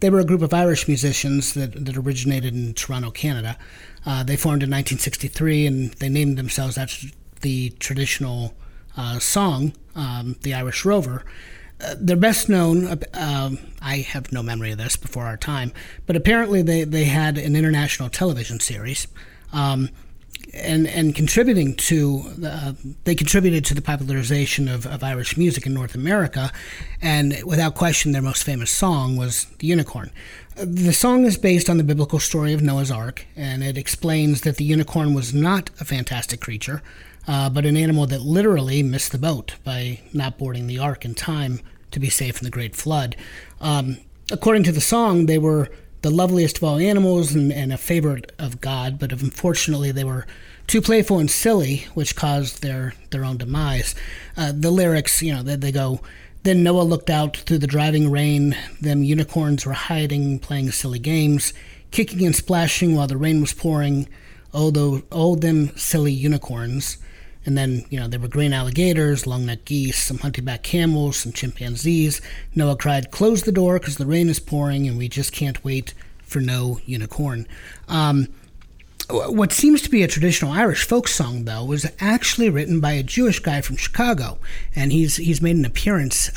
they were a group of Irish musicians that originated in Toronto, Canada. They formed in 1963, and they named themselves after the traditional song, The Irish Rover. They're best known, I have no memory of this before our time, but apparently they had an international television series, and contributing to, they contributed to the popularization of Irish music in North America, and without question their most famous song was The Unicorn. The song is based on the biblical story of Noah's Ark, and it explains that the unicorn was not a fantastic creature, but an animal that literally missed the boat by not boarding the ark in time to be safe in the Great Flood. According to the song, they were the loveliest of all animals and a favorite of God, but unfortunately they were too playful and silly, which caused their own demise. The lyrics, they go, "Then Noah looked out through the driving rain. Them unicorns were hiding, playing silly games, kicking and splashing while the rain was pouring. Oh, them silly unicorns." And then, there were green alligators, long-necked geese, some hunchback camels, some chimpanzees. Noah cried, "Close the door because the rain is pouring and we just can't wait for no unicorn." What seems to be a traditional Irish folk song, though, was actually written by a Jewish guy from Chicago, and he's made an appearance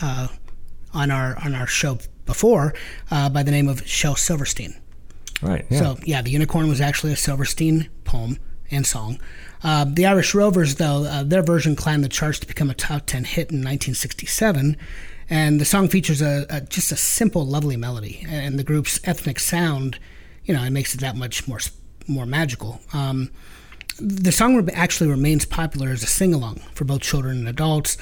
on our show before by the name of Shel Silverstein. Right. Yeah. So the unicorn was actually a Silverstein poem and song. The Irish Rovers, though, their version climbed the charts to become a top 10 hit in 1967, and the song features just a simple, lovely melody, and the group's ethnic sound, it makes it that much more magical. The song actually remains popular as a sing-along for both children and adults.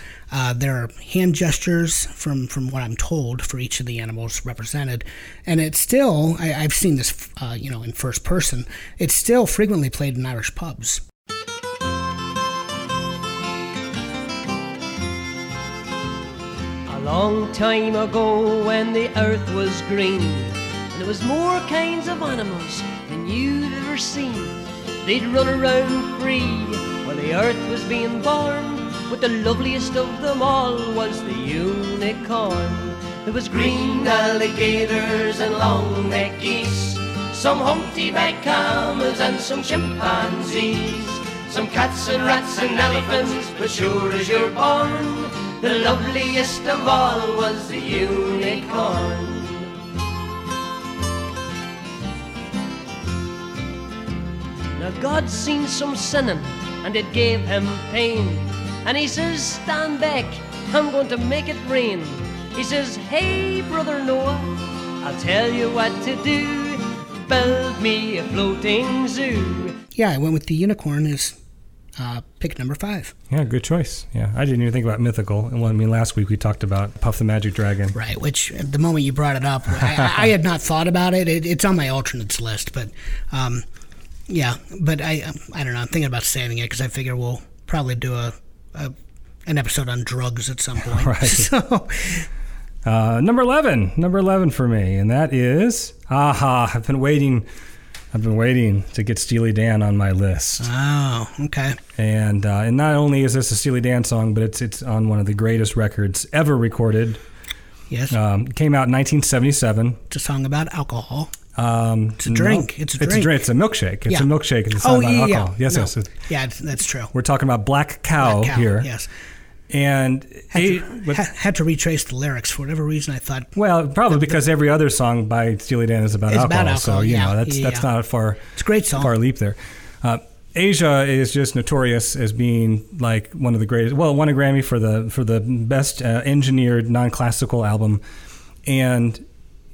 There are hand gestures, from what I'm told, for each of the animals represented, and it's still, I've seen this in first person, it's still frequently played in Irish pubs. A long time ago, when the earth was green, and there was more kinds of animals than you'd ever seen, they'd run around free while the earth was being born. But the loveliest of them all was the unicorn. There was green alligators and long-necked geese, some humpty-backed camels and some chimpanzees, some cats and rats and elephants, but sure as you're born, the loveliest of all was the unicorn. Now God seen some sinning and it gave him pain, and he says, "Stand back, I'm going to make it rain." He says, "Hey brother Noah, I'll tell you what to do, build me a floating zoo." Yeah, I went with the unicorn as pick number 5. Yeah, good choice. Yeah, I didn't even think about mythical. Well, last week we talked about Puff the Magic Dragon. Right, which the moment you brought it up, I had not thought about it. It's on my alternates list, but... yeah, but I don't know. I'm thinking about saving it because I figure we'll probably do an episode on drugs at some point. Right. So, number 11 for me, and that is Aha. I've been waiting to get Steely Dan on my list. Oh, okay. And not only is this a Steely Dan song, but it's on one of the greatest records ever recorded. Yes. It came out in 1977. It's a song about alcohol. It's a drink. No, it's a drink. It's a milkshake. It's a milkshake. It's not about alcohol. Yeah. Yes. Yeah, that's true. We're talking about Black Cow here. Yes. And had to retrace the lyrics for whatever reason. I thought. Well, probably because every other song by Steely Dan is about alcohol. So that's not a far. It's a great song. Far leap there. Asia is just notorious as being like one of the greatest. Well, won a Grammy for the best engineered non-classical album, and.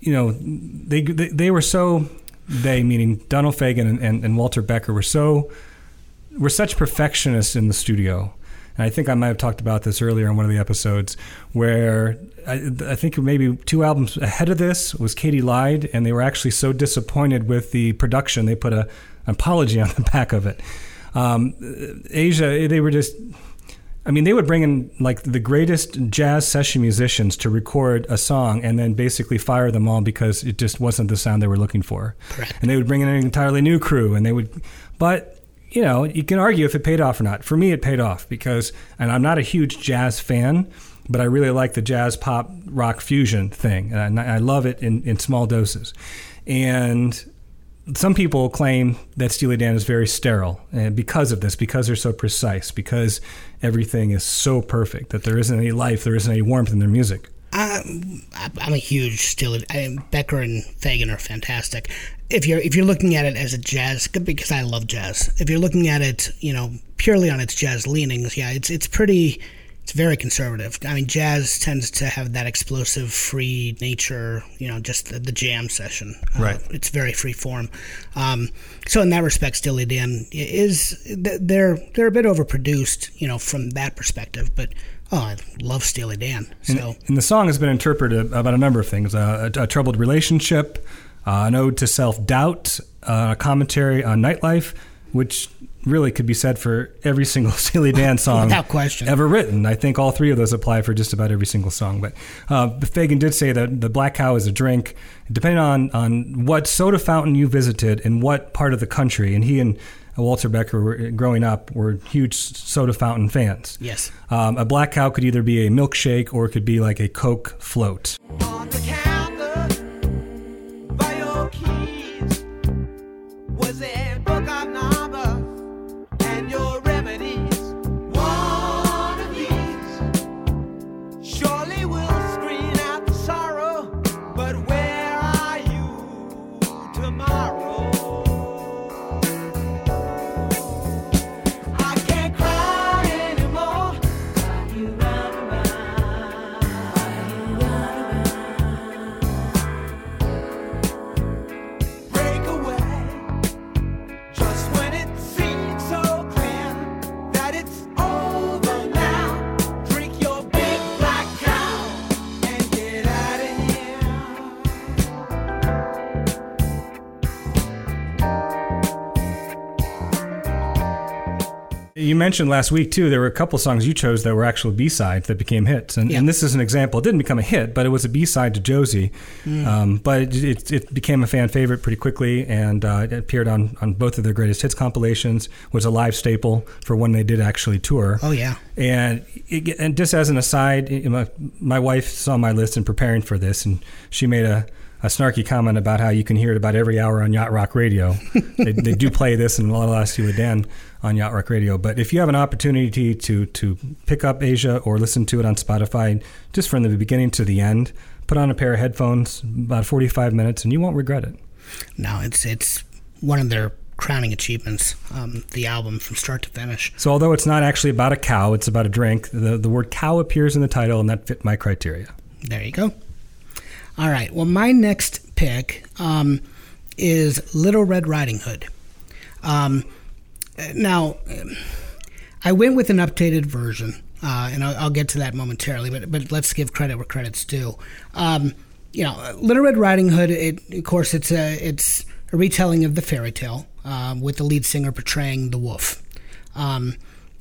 They were so, they meaning Donald Fagen and Walter Becker were such perfectionists in the studio. And I think I might have talked about this earlier in one of the episodes where I think maybe 2 albums ahead of this was Katie Lyde, and they were actually so disappointed with the production they put an apology on the back of it. Asia, they were just. They would bring in like the greatest jazz session musicians to record a song and then basically fire them all because it just wasn't the sound they were looking for. Correct. And they would bring in an entirely new crew but you can argue if it paid off or not. For me, it paid off because, and I'm not a huge jazz fan, but I really like the jazz pop rock fusion thing. And I love it in small doses. And some people claim that Steely Dan is very sterile because of this, because they're so precise, because everything is so perfect that there isn't any life, there isn't any warmth in their music. I'm a huge Steely Dan. Becker and Fagen are fantastic. If you're looking at it as a jazz, because I love jazz, if you're looking at it, purely on its jazz leanings, it's very conservative. Jazz tends to have that explosive, free nature, just the jam session. Right. It's very free form. So in that respect, Steely Dan, they're a bit overproduced, from that perspective. But Oh, I love Steely Dan. So. And the song has been interpreted about a number of things. A troubled relationship, an ode to self-doubt, a commentary on nightlife, which really could be said for every single Steely Dan song without question ever written. I think all three of those apply for just about every single song. But Fagin did say that the Black Cow is a drink, depending on what soda fountain you visited and what part of the country. And he and Walter Becker, growing up, were huge soda fountain fans. Yes. A Black Cow could either be a milkshake or it could be like a Coke float. On the counter, by your keys, was it book of numbers and your remedies? One of these surely will screen out the sorrow, but where are you tomorrow? You mentioned last week, too, there were a couple songs you chose that were actual B-sides that became hits. And, and this is an example. It didn't become a hit, but it was a B-side to Josie. Mm. But it became a fan favorite pretty quickly, and it appeared on both of their greatest hits compilations, was a live staple for when they did actually tour. Oh, yeah. And just as an aside, my wife saw my list in preparing for this, and she made a snarky comment about how you can hear it about every hour on Yacht Rock Radio. They do play this and a lot of last you with Dan on Yacht Rock Radio. But if you have an opportunity to pick up Asia or listen to it on Spotify, just from the beginning to the end, put on a pair of headphones, about 45 minutes, and you won't regret it. No, it's one of their crowning achievements, the album from start to finish. So although it's not actually about a cow, it's about a drink, the word cow appears in the title, and that fit my criteria. There you go. All right, well, my next pick is Little Red Riding Hood. Now, I went with an updated version, and I'll get to that momentarily, but let's give credit where credit's due. Little Red Riding Hood, it's a retelling of the fairy tale with the lead singer portraying the wolf.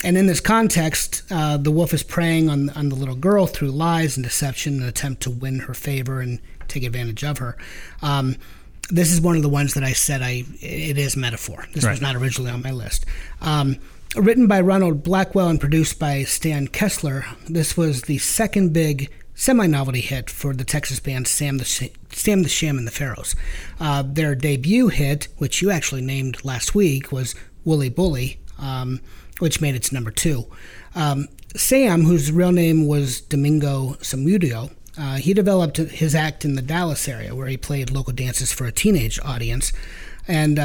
And in this context, the wolf is preying on the little girl through lies and deception in an attempt to win her favor and take advantage of her. This is one of the ones that I said it is metaphor. This was not originally on my list. Written by Ronald Blackwell and produced by Stan Kessler, this was the second big semi-novelty hit for the Texas band Sam the Sham and the Pharaohs. Their debut hit, which you actually named last week, was Wooly Bully, which made its number 2. Sam, whose real name was Domingo Zamudio, he developed his act in the Dallas area where he played local dances for a teenage audience. And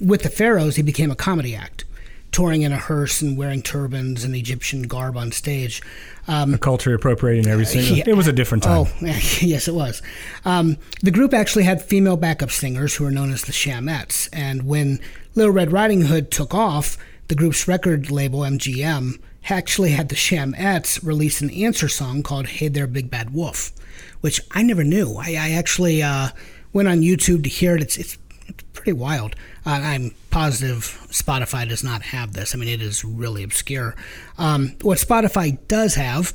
with the Pharaohs, he became a comedy act, touring in a hearse and wearing turbans and Egyptian garb on stage. A culture appropriating everything. It was a different time. Oh, yes, it was. The group actually had female backup singers who were known as the Shamettes. And when Little Red Riding Hood took off, the group's record label, MGM, actually had the Shamettes release an answer song called Hey There Big Bad Wolf, which I never knew. I actually went on YouTube to hear it. It's pretty wild. I'm positive Spotify does not have this. I mean, it is really obscure. What Spotify does have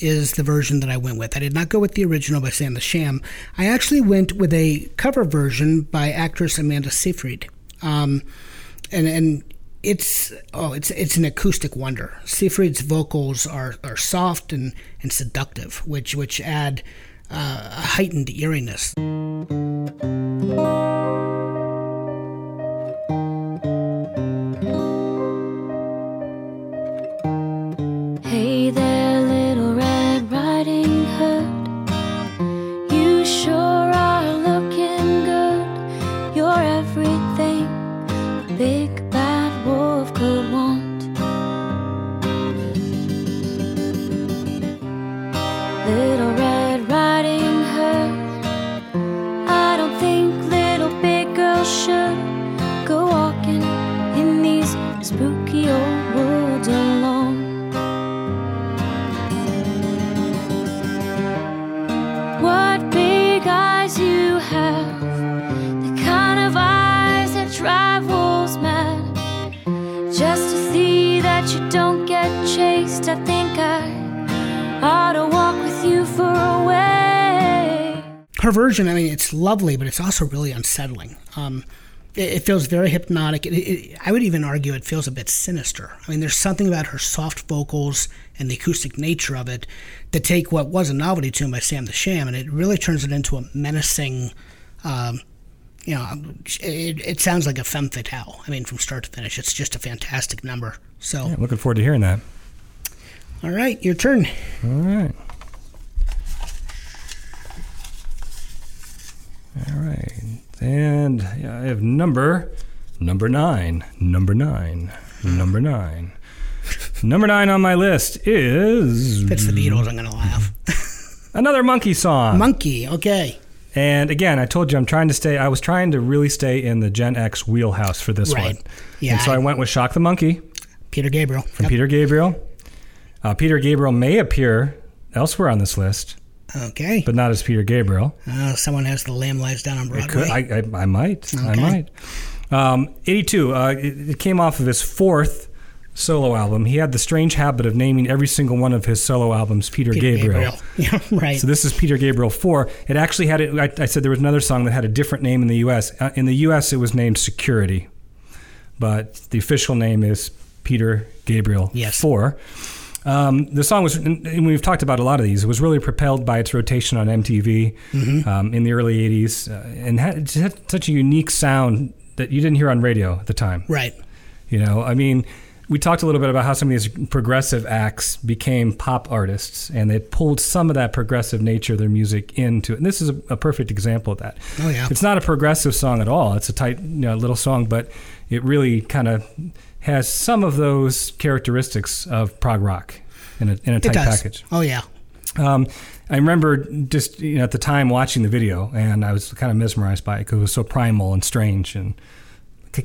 is the version that I went with. I did not go with the original by Sam the Sham. I actually went with a cover version by actress Amanda Seyfried. It's an acoustic wonder. Seyfried's vocals are soft and seductive, which add a heightened eeriness. Hey there, Little Red Riding Hood, you sure are looking good. You're everything a big could want. Little Red Riding Hood, I don't think little her version, I mean, it's lovely, but it's also really unsettling. It feels very hypnotic. I would even argue it feels a bit sinister. I mean, there's something about her soft vocals and the acoustic nature of it that take what was a novelty tune by Sam the Sham, and it really turns it into a menacing, it sounds like a femme fatale. I mean, from start to finish, it's just a fantastic number. So, yeah, looking forward to hearing that. All right, your turn. All right. All right. And I have number nine. Number nine on my list is... If it's the Beatles, I'm going to laugh. Another Monkey song. Monkey, okay. And again, I told you I was trying to really stay in the Gen X wheelhouse for this one. Yeah. And so I went with Shock the Monkey. Peter Gabriel. From Peter Gabriel. Peter Gabriel may appear elsewhere on this list. Okay. But not as Peter Gabriel. Someone has The Lamb Lies Down on Broadway. I might. Okay. I might. 82. It came off of his fourth solo album. He had the strange habit of naming every single one of his solo albums Peter Gabriel. Yeah, right. So this is Peter Gabriel 4. It actually had I said there was another song that had a different name in the U.S. In the U.S. it was named Security. But the official name is Peter Gabriel 4. The song was, and we've talked about a lot of these, it was really propelled by its rotation on MTV in the early 80s, and had such a unique sound that you didn't hear on radio at the time. Right. You know, I mean, we talked a little bit about how some of these progressive acts became pop artists, and they pulled some of that progressive nature of their music into it. And this is a perfect example of that. Oh, yeah. It's not a progressive song at all. It's a tight, little song, but it really kind of has some of those characteristics of prog rock in a tight package. Oh, yeah. I remember just at the time watching the video, and I was kind of mesmerized by it because it was so primal and strange and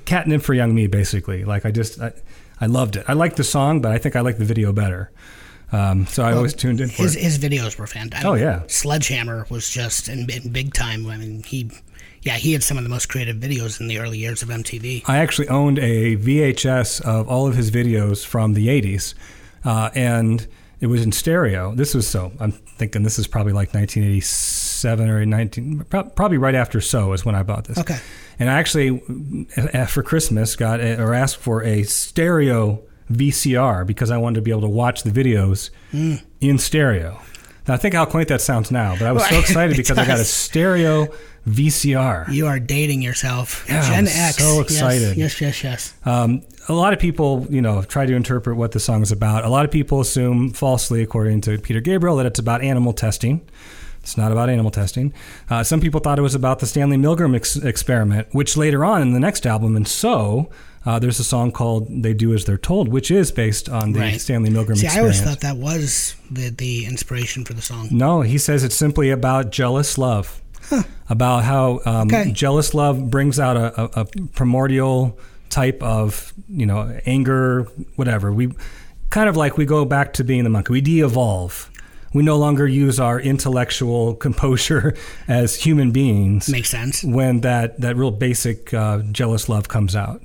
catnip for young me, basically. Like, I loved it. I liked the song, but I think I liked the video better. I always tuned in for it. His videos were fantastic. Oh, yeah. Sledgehammer was just in big time. I mean, he had some of the most creative videos in the early years of MTV. I actually owned a VHS of all of his videos from the 80s, and it was in stereo. I'm thinking this is probably like 1987 or 19, probably right after So is when I bought this. Okay. And I actually, for Christmas, asked for a stereo VCR because I wanted to be able to watch the videos in stereo. Now, I think how quaint that sounds now, but I was so excited because I got a stereo VCR. You are dating yourself. Yeah, Gen X. So excited. Yes. A lot of people, try to interpret what the song is about. A lot of people assume falsely, according to Peter Gabriel, that it's about animal testing. It's not about animal testing. Some people thought it was about the Stanley Milgram experiment, which later on in the next album, and So... there's a song called They Do As They're Told, which is based on the Stanley Milgram experience. I always thought that was the inspiration for the song. No, he says it's simply about jealous love, about how jealous love brings out a primordial type of, anger, whatever. We kind of like we go back to being the monkey. We de-evolve. We no longer use our intellectual composure as human beings. Makes sense. When that real basic jealous love comes out.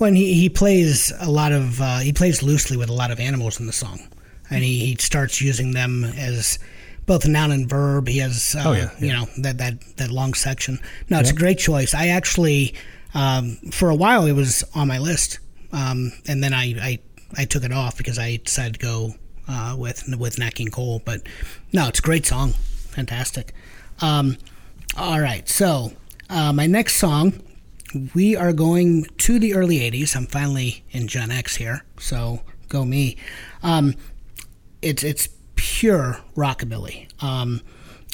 And he plays a lot of he plays loosely with a lot of animals in the song, and he starts using them as both a noun and verb. He has that long section. No, it's a great choice. I actually for a while it was on my list, and then I took it off because I decided to go with Nat King Cole. But no, it's a great song, fantastic. All right, so my next song we are going to the early 80s. I'm finally in Gen X here, so go me. It's pure rockabilly.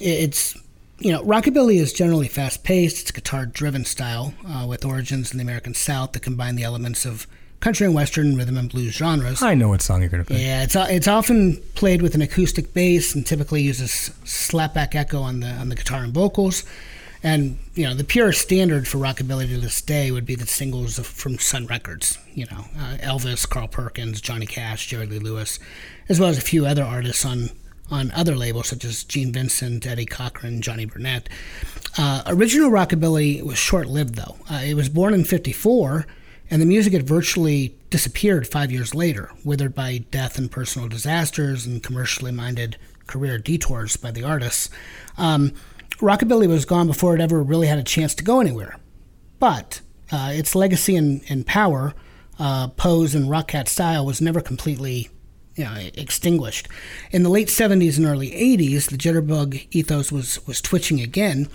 It's, you know, rockabilly is generally fast-paced. It's guitar-driven style with origins in the American South that combine the elements of country and western rhythm and blues genres. I know what song you're going to play. Yeah, it's often played with an acoustic bass and typically uses slapback echo on the guitar and vocals. And, you know, the pure standard for rockabilly to this day would be the singles from Sun Records, you know, Elvis, Carl Perkins, Johnny Cash, Jerry Lee Lewis, as well as a few other artists on other labels such as Gene Vincent, Eddie Cochran, Johnny Burnett. Original rockabilly was short-lived, though. It was born in 1954, and the music had virtually disappeared 5 years later, withered by death and personal disasters and commercially-minded career detours by the artists. Rockabilly was gone before it ever really had a chance to go anywhere. But its legacy and power, pose and rockcat style, was never completely, you know, extinguished. In the late 70s and early 80s, the jitterbug ethos was twitching again.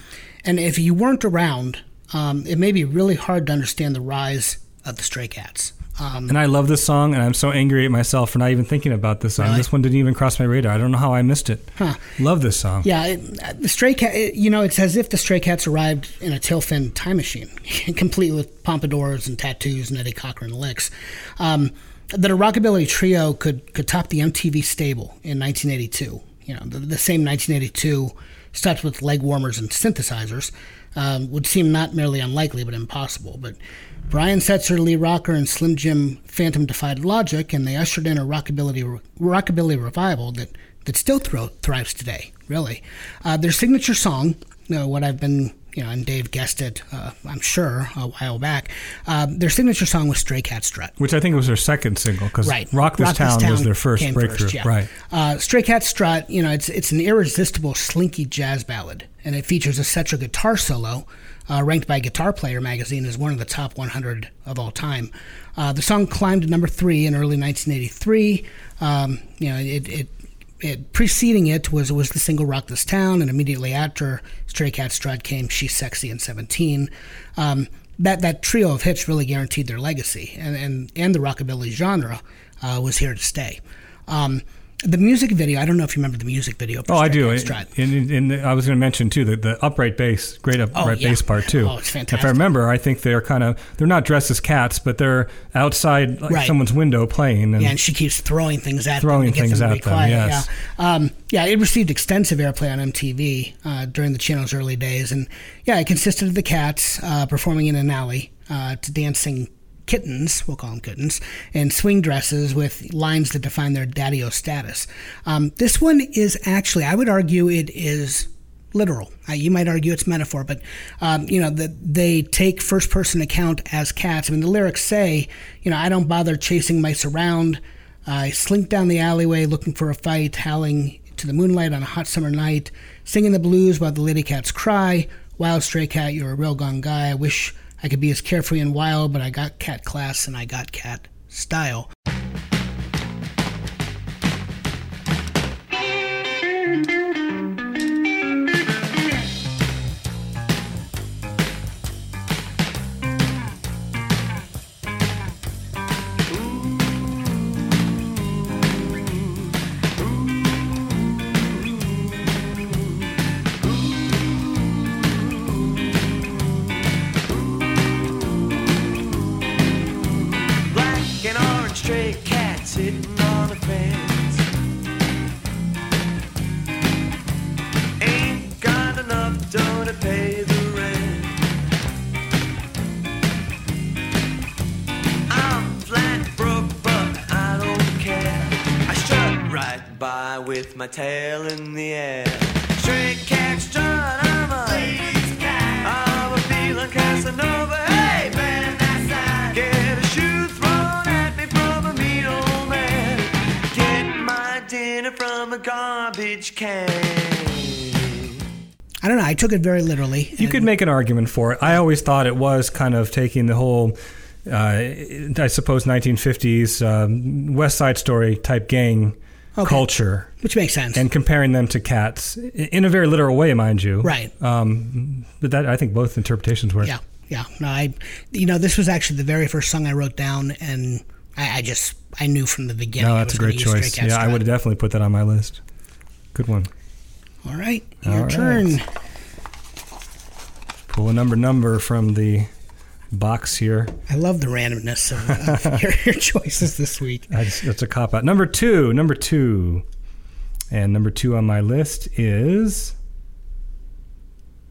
And if you weren't around, it may be really hard to understand the rise of the Stray Cats. And I love this song, and I'm so angry at myself for not even thinking about this song. Really? This one didn't even cross my radar. I don't know how I missed it. Huh. Love this song. Yeah, the Stray Cat. You know, it's as if the Stray Cats arrived in a tail fin time machine, complete with pompadours and tattoos and Eddie Cochran licks. That a rockabilly trio could top the MTV stable in 1982. You know, the same 1982, stuffed with leg warmers and synthesizers, would seem not merely unlikely but impossible. But Brian Setzer, Lee Rocker, and Slim Jim Phantom defied logic, and they ushered in a rockabilly revival that still thrives today, really. Their signature song, what I've been, you know, and Dave guessed it, I'm sure, a while back, their signature song was Stray Cat Strut. Which I think was their second single, because right. Rock This Town was their first breakthrough. First, yeah. Right. Stray Cat Strut, you know, it's an irresistible, slinky jazz ballad, and it features a Setzer guitar solo, ranked by Guitar Player magazine as one of the top 100 of all time. The song climbed to number 3 in early 1983. You know, it preceding it was the single "Rock This Town," and immediately after "Stray Cat Strut" came "She's Sexy" and "17." That trio of hits really guaranteed their legacy, and the rockabilly genre was here to stay. The music video, I don't know if you remember the music video. Oh, I do. And I was going to mention, too, the upright bass, great upright bass part, too. Oh, it's fantastic. If I remember, I think they're not dressed as cats, but they're outside someone's window playing. And she keeps throwing things at them. Throwing things at them, yes. Yeah. It received extensive airplay on MTV during the channel's early days. And, it consisted of the cats performing in an alley to dancing kittens, we'll call them kittens, and swing dresses with lines that define their daddy-o status. This one is actually, I would argue it is literal. You might argue it's metaphor, but, you know, they take first-person account as cats. I mean, the lyrics say, you know, I don't bother chasing mice around. I slink down the alleyway looking for a fight, howling to the moonlight on a hot summer night, singing the blues while the lady cats cry. Wild stray cat, you're a real gone guy. I wish I could be as carefree and wild, but I got cat class and I got cat style. My tail in the air. Stray cat strut, I'm a lazy cat. I'm a feeling Casanova. Hey, man, that's that. Get a shoe thrown at me from a mean old man. Get my dinner from a garbage can. I don't know. I took it very literally. You could make an argument for it. I always thought it was kind of taking the whole, I suppose, 1950s West Side Story type gang. Okay. Culture, which makes sense, and comparing them to cats in a very literal way, mind you. Right. But that, I think both interpretations work. Yeah, yeah. No, this was actually the very first song I wrote down, and I knew from the beginning. No, that's a great choice. Yeah, I would have definitely put that on my list. Good one. All right, your turn. Pull a number from the box here. I love the randomness of your choices this week. That's a cop-out. Number two. And number two on my list is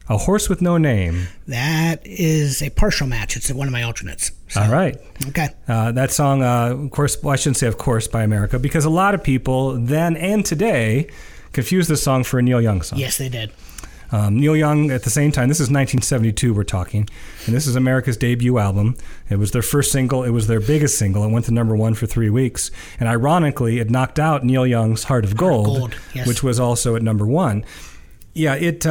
A Horse with No Name. That is a partial match. It's one of my alternates. So. All right. Okay. That song, of course, well, I shouldn't say of course by America, because a lot of people then and today confused this song for a Neil Young song. Yes, they did. Neil Young, at the same time, this is 1972 we're talking, and this is America's debut album. It was their first single. It was their biggest single. It went to number one for 3 weeks. And ironically, it knocked out Neil Young's Heart of Gold yes. which was also at number one. Yeah, it's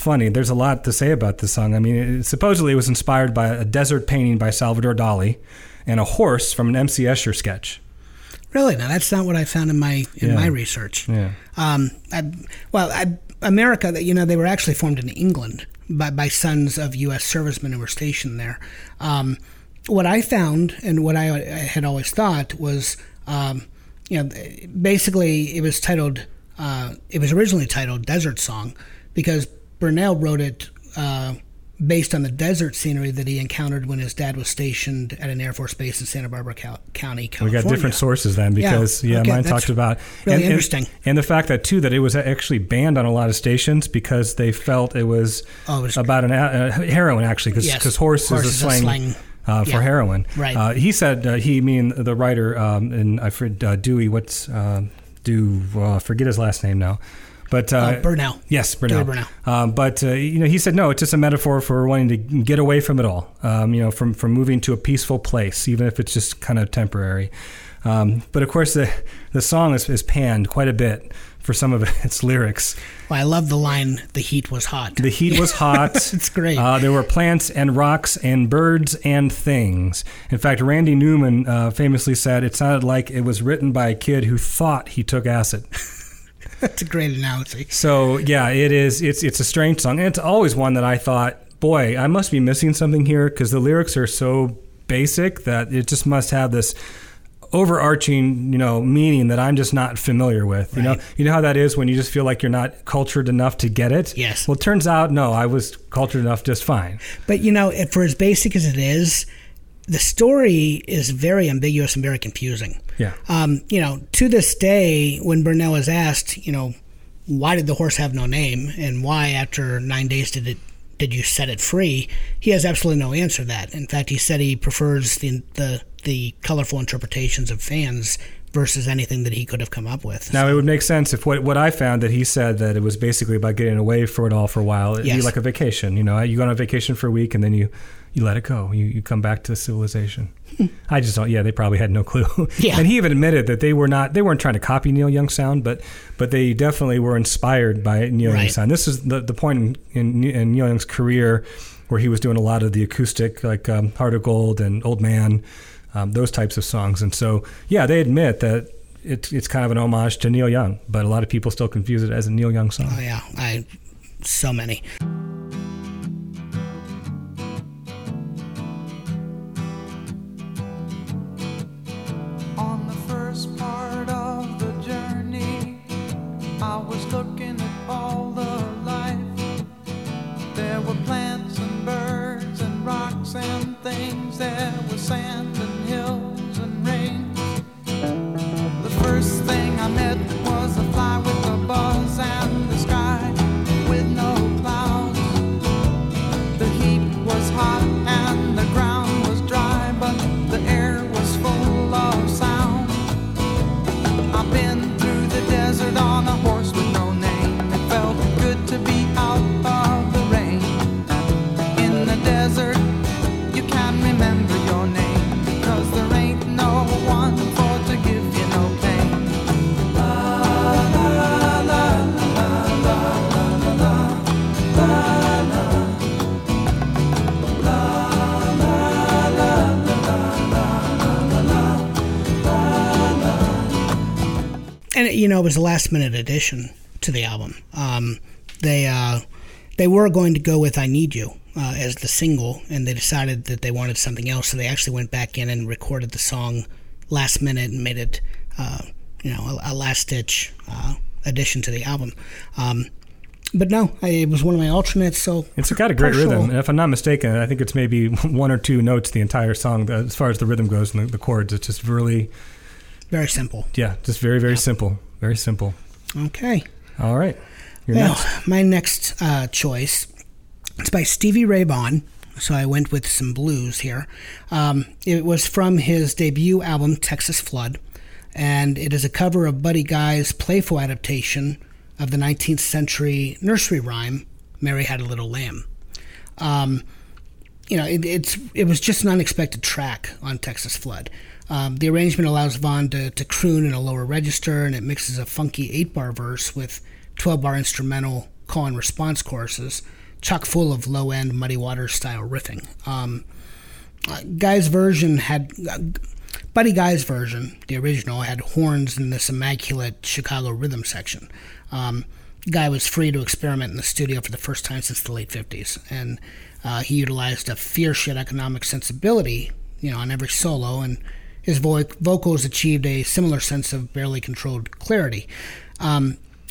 funny. There's a lot to say about this song. I mean, supposedly it was inspired by a desert painting by Salvador Dali and a horse from an M.C. Escher sketch. Really? Now, that's not what I found in my research. Yeah. America, they were actually formed in England by sons of U.S. servicemen who were stationed there. What I found and what I had always thought was, basically it was originally titled Desert Song because Bunnell wrote it based on the desert scenery that he encountered when his dad was stationed at an Air Force base in Santa Barbara County, California. We got different sources then because, mine talked about... Really interesting. And the fact that it was actually banned on a lot of stations because they felt it was about heroin, actually, because horse is a slang. For heroin. Right. He said, meaning the writer, and I forget, Dewey, forget his last name now. But Bunnell. Yes, Bunnell. He said no. It's just a metaphor for wanting to get away from it all. From moving to a peaceful place, even if it's just kind of temporary. But of course, the song is panned quite a bit for some of its lyrics. Well, I love the line, "The heat was hot." The heat was hot. It's great. There were plants and rocks and birds and things. In fact, Randy Newman famously said it sounded like it was written by a kid who thought he took acid. That's a great analogy. So, yeah, it is. It's a strange song. And it's always one that I thought, boy, I must be missing something here because the lyrics are so basic that it just must have this overarching, meaning that I'm just not familiar with. Right. You know how that is when you just feel like you're not cultured enough to get it? Yes. Well, it turns out, no, I was cultured enough just fine. But, for as basic as it is, the story is very ambiguous and very confusing. Yeah. To this day, when Bunnell is asked, why did the horse have no name and why after 9 days did you set it free, he has absolutely no answer to that. In fact, he said he prefers the colorful interpretations of fans versus anything that he could have come up with. Now, it would make sense if what I found that he said that it was basically about getting away from it all for a while. It'd be like a vacation. You go on a vacation for a week and then you let it go. You come back to civilization. I just don't. Yeah, they probably had no clue. Yeah. And he even admitted that they weren't trying to copy Neil Young's sound, but they definitely were inspired by Neil Young's sound. This is the point in Neil Young's career where he was doing a lot of the acoustic, like Heart of Gold and Old Man, those types of songs. And so, yeah, they admit that it's kind of an homage to Neil Young, but a lot of people still confuse it as a Neil Young song. Oh, yeah. So many. It was a last-minute addition to the album. They were going to go with "I Need You," as the single, and they decided that they wanted something else, so they actually went back in and recorded the song last minute and made it, a last-ditch addition to the album. But no, it was one of my alternates. So it's got a great rhythm. And if I'm not mistaken, I think it's maybe one or two notes the entire song as far as the rhythm goes and the chords. It's just really... very simple. Yeah, just very, very simple. Very simple. Okay. All right. Next. My next choice, it's by Stevie Ray Vaughan. So I went with some blues here. It was from his debut album, Texas Flood, and it is a cover of Buddy Guy's playful adaptation of the 19th century nursery rhyme, Mary Had a Little Lamb. It was just an unexpected track on Texas Flood. The arrangement allows Vaughan to croon in a lower register, and it mixes a funky 8-bar verse with 12-bar instrumental call and response choruses, chock full of low-end Muddy Waters style riffing. Buddy Guy's version, the original, had horns in this immaculate Chicago rhythm section. Guy was free to experiment in the studio for the first time since the late 50s, and he utilized a fierce yet economic sensibility, on every solo, and his vocals achieved a similar sense of barely controlled clarity.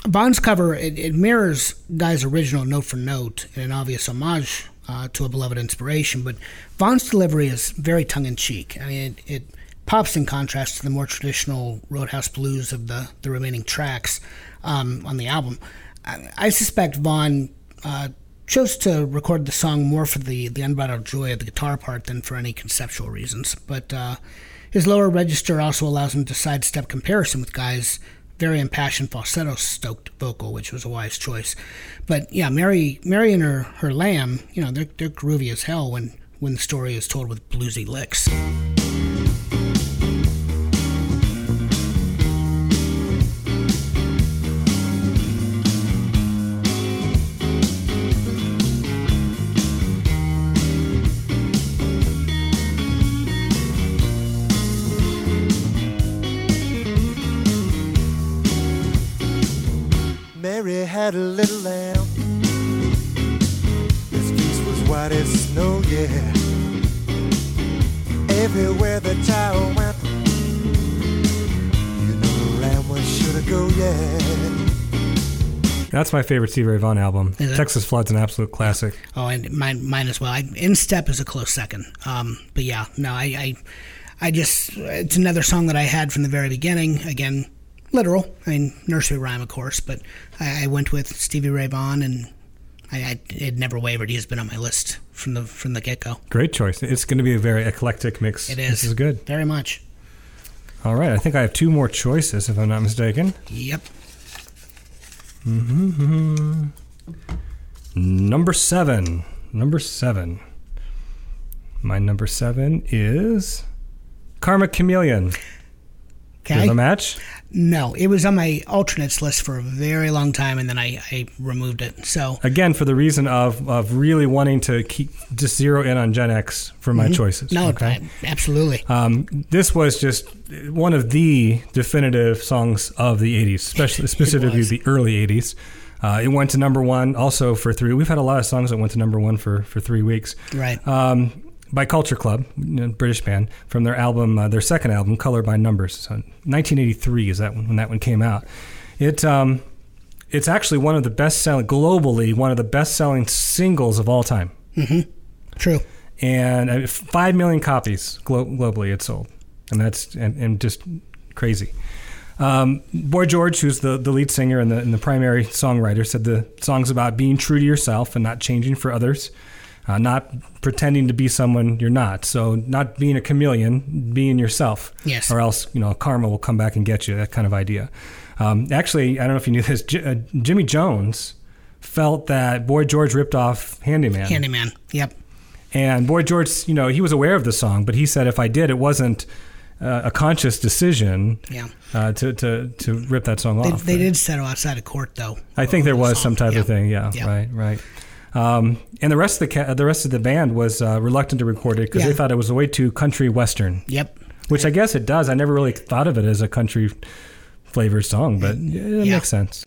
Vaughn's cover, it mirrors Guy's original note for note in an obvious homage to a beloved inspiration, but Vaughn's delivery is very tongue-in-cheek. I mean, it pops in contrast to the more traditional Roadhouse Blues of the remaining tracks on the album. I suspect Vaughan chose to record the song more for the unbridled joy of the guitar part than for any conceptual reasons, but his lower register also allows him to sidestep comparison with Guy's very impassioned falsetto-stoked vocal, which was a wise choice. But yeah, Mary and her lamb, they're groovy as hell when the story is told with bluesy licks. Had a little lamb, his fleece was white as snow, yeah. Everywhere the child went, the lamb was sure to go, yeah. That's my favorite Stevie Ray Vaughan album. Texas Flood's an absolute classic. Oh, and mine as well. In Step is a close second. But yeah, no, I just, it's another song that I had from the very beginning. Again, literal, nursery rhyme, of course, but I went with Stevie Ray Vaughan, and it never wavered. He's been on my list from the get-go. Great choice. It's going to be a very eclectic mix. It is. This is good. Very much. All right. I think I have two more choices, if I'm not mistaken. Yep. Mm-hmm. Number seven. My number seven is Karma Chameleon. Okay. Another match? No, it was on my alternates list for a very long time, and then I removed it. So again, for the reason of really wanting to just zero in on Gen X for my choices. No, okay? Absolutely. This was just one of the definitive songs of the 80s, specifically the early 80s. It went to number one also for 3. We've had a lot of songs that went to number one for 3 weeks. Right. By Culture Club, British band, from their album, their second album, Color by Numbers. So 1983 is when that one came out. It's actually one of the best-selling, globally, one of the best-selling singles of all time. Mm-hmm. True. And 5 million copies globally it sold. And that's and just crazy. Boy George, who's the lead singer and the primary songwriter, said the song's about being true to yourself and not changing for others. Not pretending to be someone you're not. So not being a chameleon, being yourself. Yes. Or else, karma will come back and get you, that kind of idea. Actually, I don't know if you knew this, Jimmy Jones felt that Boy George ripped off Handyman. Handyman, yep. And Boy George, he was aware of the song, but he said, if I did, it wasn't a conscious decision to rip that song off. They did settle outside of court, though. I think there was some type of thing, yeah. Right. And the rest of the rest of the band was reluctant to record it because they thought it was way too country western. Yep. Which I guess it does. I never really thought of it as a country flavored song, but it makes sense.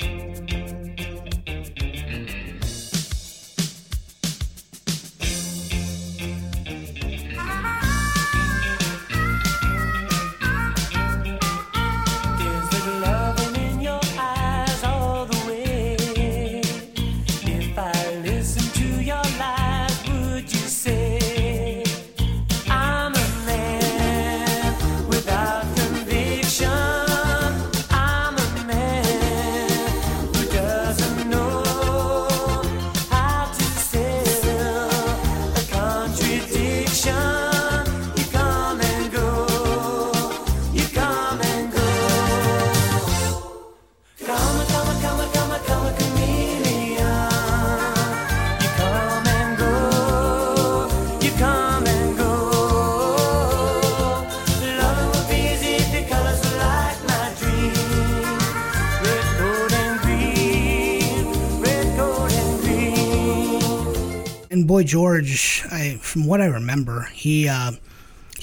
And Boy George, from what I remember, he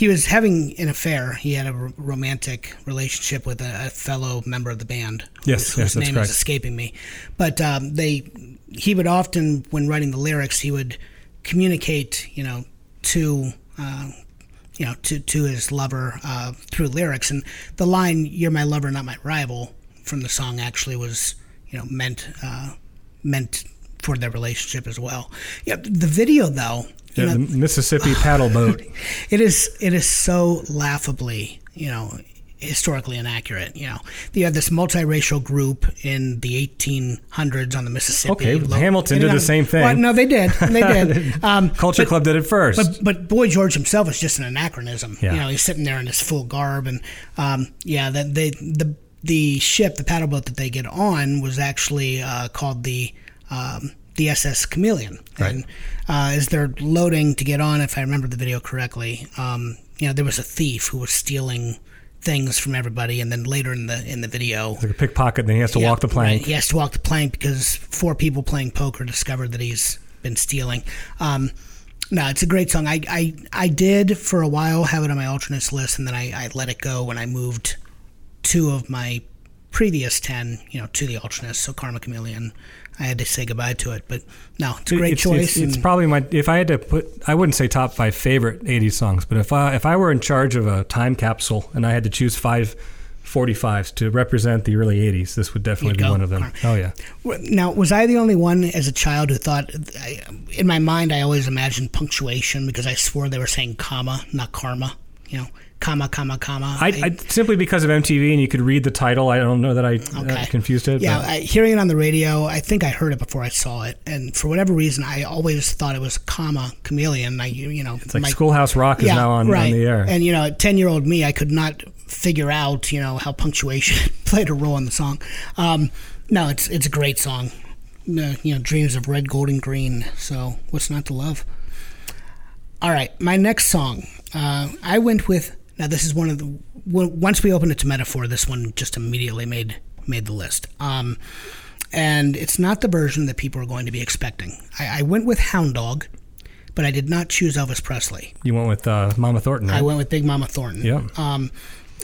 was having an affair. He had a romantic relationship with a fellow member of the band. Yes, whose name is escaping me. But he would often, when writing the lyrics, he would communicate, to his lover through lyrics. And the line "You're my lover, not my rival" from the song actually was, meant for their relationship as well. Yeah, the video though. Yeah, the Mississippi paddle boat. It is so laughably, historically inaccurate. You have this multiracial group in the 1800s on the Mississippi. Okay, Hamilton did the same thing. Well, no, they did. Culture Club did it first. But Boy George himself is just an anachronism. Yeah. He's sitting there in his full garb, and the ship, the paddle boat that they get on, was actually called the SS Chameleon. Right. And as they're loading to get on, if I remember the video correctly, there was a thief who was stealing things from everybody, and then later in the video, it's like a pickpocket, and then he has to walk the plank. Right. He has to walk the plank because four people playing poker discovered that he's been stealing. No, it's a great song. I did for a while have it on my alternates list, and then I let it go when I moved two of my previous 10, to the alternates. So Karma Chameleon, I had to say goodbye to it, but no, it's a great choice. It's probably if I had to put, I wouldn't say top five favorite 80s songs, but if I were in charge of a time capsule and I had to choose 5 45s to represent the early 80s, this would definitely be one of them. Right. Oh, yeah. Now, was I the only one as a child who thought, in my mind, I always imagined punctuation because I swore they were saying comma, not karma, comma, comma, comma. I simply because of MTV and you could read the title. I don't know that I confused it. Yeah, hearing it on the radio, I think I heard it before I saw it. And for whatever reason, I always thought it was comma, chameleon. It's like Schoolhouse Rock is now on the air. And, at 10-year-old me, I could not figure out, how punctuation played a role in the song. No, it's a great song. Dreams of red, gold, and green. So what's not to love? All right, my next song. I went with... Now, this is one of the... Once we opened it to Metaphor, this one just immediately made the list. And it's not the version that people are going to be expecting. I went with Hound Dog, but I did not choose Elvis Presley. You went with Mama Thornton, right? I went with Big Mama Thornton. Yeah.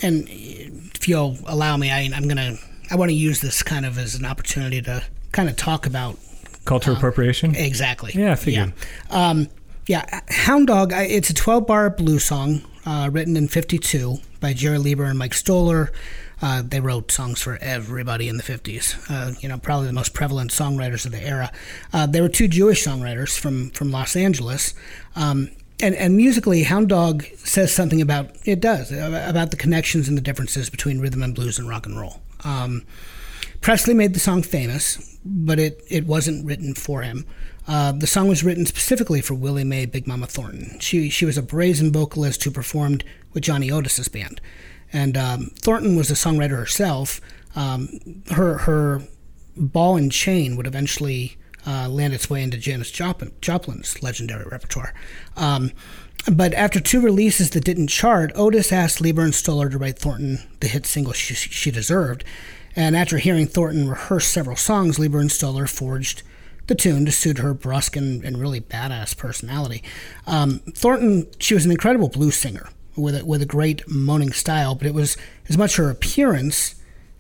And if you'll allow me, I want to use this kind of as an opportunity to kind of talk about... Cultural appropriation? Exactly. Yeah, I figured. Yeah. Hound Dog, it's a 12-bar blues song. Written in 1952 by Jerry Lieber and Mike Stoller. They wrote songs for everybody in the 50s, probably the most prevalent songwriters of the era. They were two Jewish songwriters from Los Angeles. And musically, Hound Dog says something about the connections and the differences between rhythm and blues and rock and roll. Presley made the song famous, but it wasn't written for him. The song was written specifically for Willie Mae Big Mama Thornton. She was a brazen vocalist who performed with Johnny Otis's band. And Thornton was a songwriter herself. Her Ball and Chain would eventually land its way into Janis Joplin's legendary repertoire. But after two releases that didn't chart, Otis asked Lieber and Stoller to write Thornton the hit single she deserved. And after hearing Thornton rehearse several songs, Lieber and Stoller forged the tune to suit her brusque and really badass personality. Thornton, she was an incredible blues singer with a great moaning style, but it was as much her appearance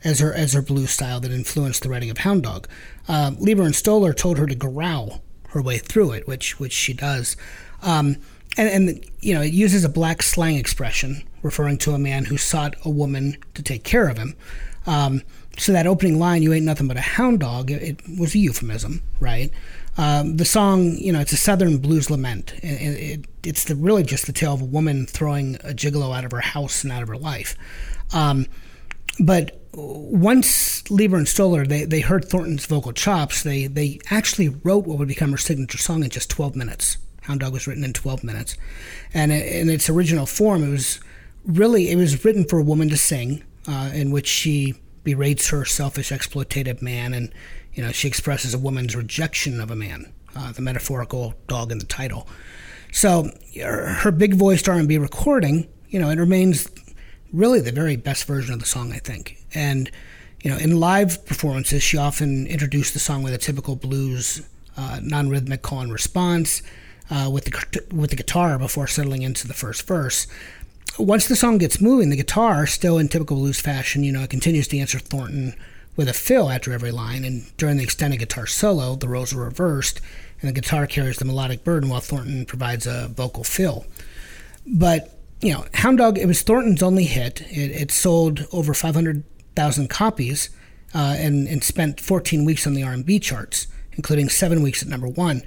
as her blues style that influenced the writing of Hound Dog. Lieber and Stoller told her to growl her way through it, which she does. It uses a black slang expression referring to a man who sought a woman to take care of him. So that opening line, "You ain't nothing but a hound dog," it was a euphemism, right? The song, it's a southern blues lament. It's really just the tale of a woman throwing a gigolo out of her house and out of her life. But once Lieber and Stoller, they heard Thornton's vocal chops, they actually wrote what would become her signature song in just 12 minutes. Hound Dog was written in 12 minutes. And in its original form, it was written for a woman to sing, in which she berates her selfish, exploitative man, and she expresses a woman's rejection of a man, the metaphorical dog in the title. So her big-voiced R&B recording, it remains really the very best version of the song, I think. And in live performances, she often introduced the song with a typical blues non-rhythmic call and response with the guitar before settling into the first verse. Once the song gets moving, the guitar, still in typical blues fashion, it continues to answer Thornton with a fill after every line, and during the extended guitar solo, the roles are reversed, and the guitar carries the melodic burden while Thornton provides a vocal fill. But, Hound Dog, it was Thornton's only hit. It sold over 500,000 copies and spent 14 weeks on the R&B charts, including 7 weeks at number one.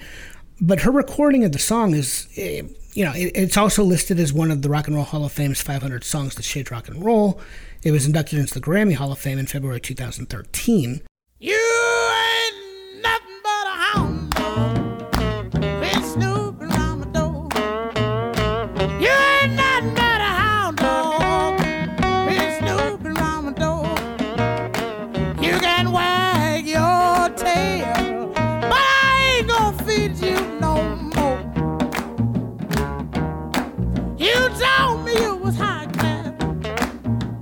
But her recording of the song is, it's also listed as one of the Rock and Roll Hall of Fame's 500 songs that shaped rock and roll. It was inducted into the Grammy Hall of Fame in February 2013. You ain't nothing but a hound dog, been snooping around my door. You ain't nothing but a hound dog, been snooping around my door. You can wag your tail, but I ain't gonna feed you no more. You told me you was high class,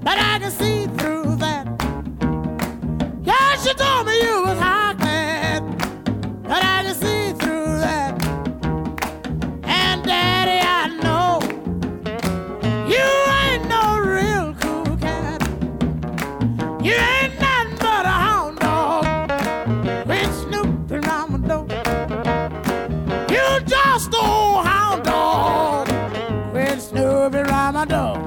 but I can see through that. Yeah, she told me you was high class, but I can see through that. And Daddy, I know you ain't no real cool cat. You ain't nothing but a hound dog, been snooping around my door. You just old hound dog, been snooping around my door.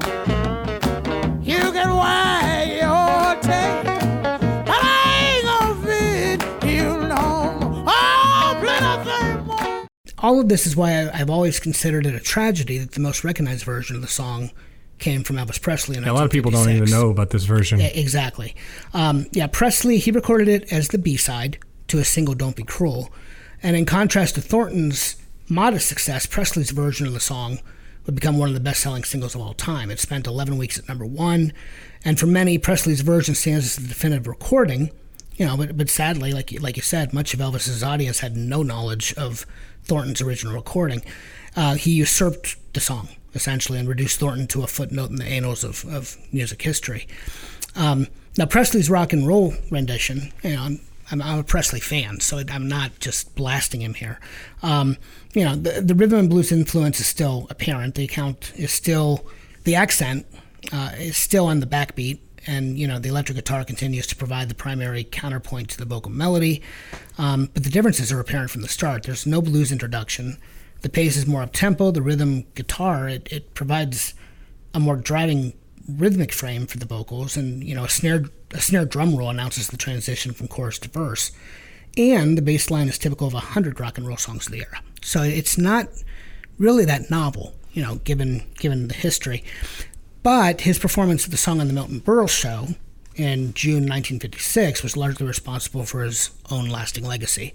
All of this is why I've always considered it a tragedy that the most recognized version of the song came from Elvis Presley in 1956. A lot of people don't even know about this version. Yeah, exactly. Presley, he recorded it as the B-side to a single, Don't Be Cruel. And in contrast to Thornton's modest success, Presley's version of the song would become one of the best-selling singles of all time. It spent 11 weeks at number one. And for many, Presley's version stands as the definitive recording. But sadly, like you said, much of Elvis's audience had no knowledge of Thornton's original recording. He usurped the song, essentially, and reduced Thornton to a footnote in the annals of music history. Presley's rock and roll rendition, I'm a Presley fan, so I'm not just blasting him here. The rhythm and blues influence is still apparent. The accent is still on the backbeat, and, the electric guitar continues to provide the primary counterpoint to the vocal melody. But the differences are apparent from the start. There's no blues introduction. The pace is more up-tempo. The rhythm guitar, it provides a more driving rhythmic frame for the vocals. And, a snare drum roll announces the transition from chorus to verse. And the bass line is typical of 100 rock and roll songs of the era. So it's not really that novel, given the history. But his performance of the song on the Milton Berle Show in June 1956 was largely responsible for his own lasting legacy.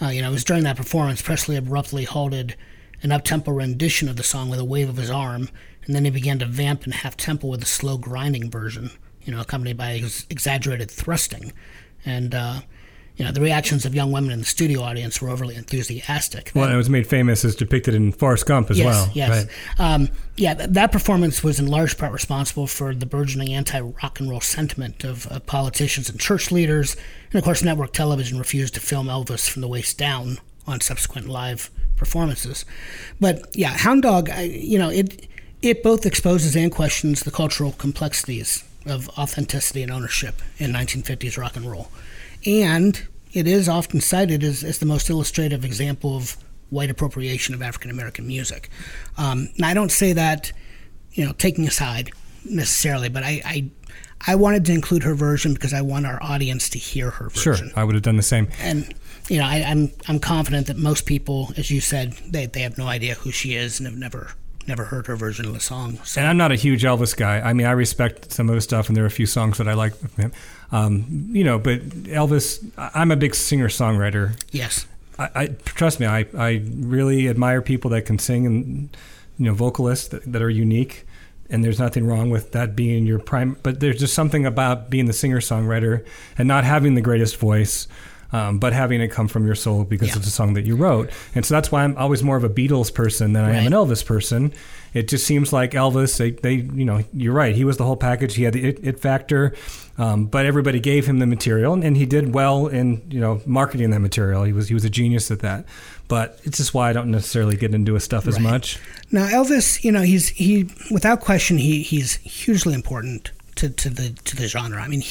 It was during that performance Presley abruptly halted an up-tempo rendition of the song with a wave of his arm, and then he began to vamp in half-tempo with a slow grinding version, accompanied by exaggerated thrusting. And, the reactions of young women in the studio audience were overly enthusiastic. Well, it was made famous as depicted in Forrest Gump as well. Yes, right? That performance was in large part responsible for the burgeoning anti-rock and roll sentiment of politicians and church leaders. And, of course, network television refused to film Elvis from the waist down on subsequent live performances. But, Hound Dog, it both exposes and questions the cultural complexities of authenticity and ownership in 1950s rock and roll. And it is often cited as the most illustrative example of white appropriation of African-American music. Now, I don't say that, taking a side necessarily, but I wanted to include her version because I want our audience to hear her version. Sure, I would have done the same. And, I'm confident that most people, as you said, they have no idea who she is and have never heard her version of the song. So. And I'm not a huge Elvis guy. I mean, I respect some of his stuff, and there are a few songs that I like from him. But Elvis, I'm a big singer-songwriter. Yes. I trust me, I really admire people that can sing and, vocalists that are unique, and there's nothing wrong with that being your prime. But there's just something about being the singer-songwriter and not having the greatest voice but having it come from your soul because it's a song that you wrote. And so that's why I'm always more of a Beatles person than I am an Elvis person. It just seems like Elvis, they you know, you're right. He was the whole package. He had the it factor, but everybody gave him the material, and he did well in, you know, marketing that material. He was a genius at that. But it's just why I don't necessarily get into his stuff as much. Now, Elvis, you know, he without question, he's hugely important to the genre. I mean,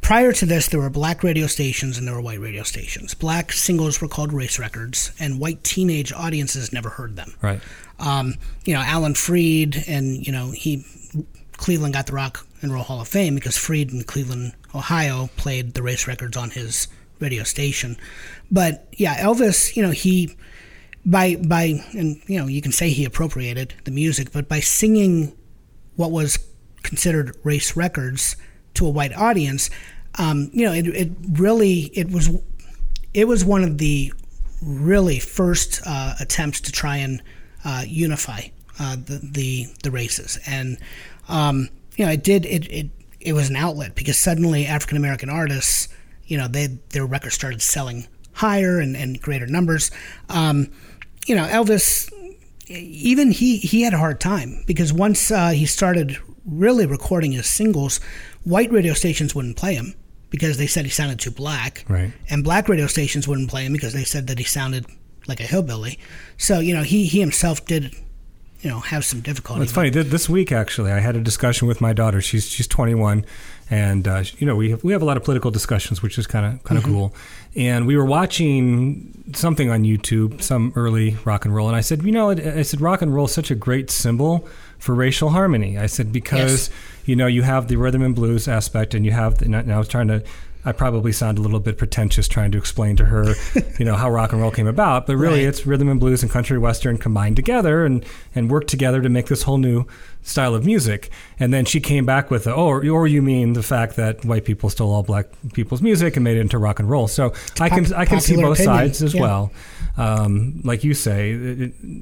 prior to this, there were black radio stations and there were white radio stations. Black singles were called race records, and white teenage audiences never heard them. Right. You know, Alan Freed, and, you know, Cleveland got the Rock and Roll Hall of Fame because Freed in Cleveland, Ohio, played the race records on his radio station. But yeah, Elvis, you know, he by and, you know, you can say he appropriated the music, but by singing what was considered race records to a white audience, you know, it was one of the really first attempts to try and unify the races, and you know, it was an outlet because suddenly African American artists, you know, their records started selling higher and greater numbers. You know, Elvis, even he had a hard time because once he started really recording his singles, white radio stations wouldn't play him because they said he sounded too black. Right. And black radio stations wouldn't play him because they said that he sounded like a hillbilly. So, you know, he himself did, you know, have some difficulty. Well, it's funny. This week, actually, I had a discussion with my daughter. She's 21, and you know, we have a lot of political discussions, which is kind of cool. And we were watching something on YouTube, some early rock and roll, and I said, you know, I said, rock and roll is such a great symbol for racial harmony. I said, because you know, you have the rhythm and blues aspect, and you have and I was trying to. I probably sound a little bit pretentious trying to explain to her, you know, how rock and roll came about, but really it's rhythm and blues and country western combined together and worked together to make this whole new style of music. And then she came back with, or you mean the fact that white people stole all black people's music and made it into rock and roll. So I can see both sides as well. Like you say,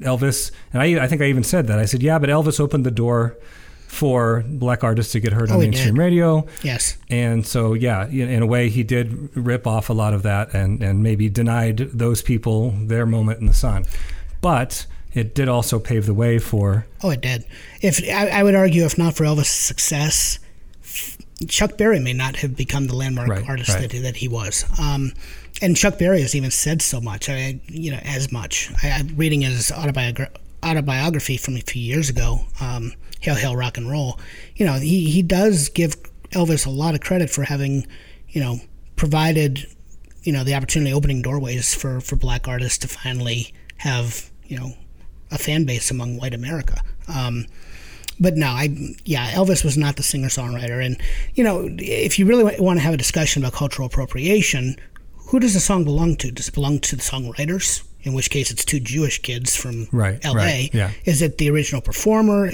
Elvis, and I think I even said that. I said, yeah, but Elvis opened the door for black artists to get heard on mainstream radio. Yes. And so, yeah, in a way he did rip off a lot of that and maybe denied those people their moment in the sun. But it did also pave the way for... Oh, it did. I would argue if not for Elvis' success, Chuck Berry may not have become the landmark artist that he was. And Chuck Berry has even said so much, I'm reading his autobiography from a few years ago, Hail, Hail, Rock and Roll. You know, he does give Elvis a lot of credit for having, you know, provided, you know, the opportunity, opening doorways for black artists to finally have, you know, a fan base among white America. But no, Elvis was not the singer-songwriter. And, you know, if you really want to have a discussion about cultural appropriation, who does the song belong to? Does it belong to the songwriters? In which case it's two Jewish kids from L.A. Is it the original performer?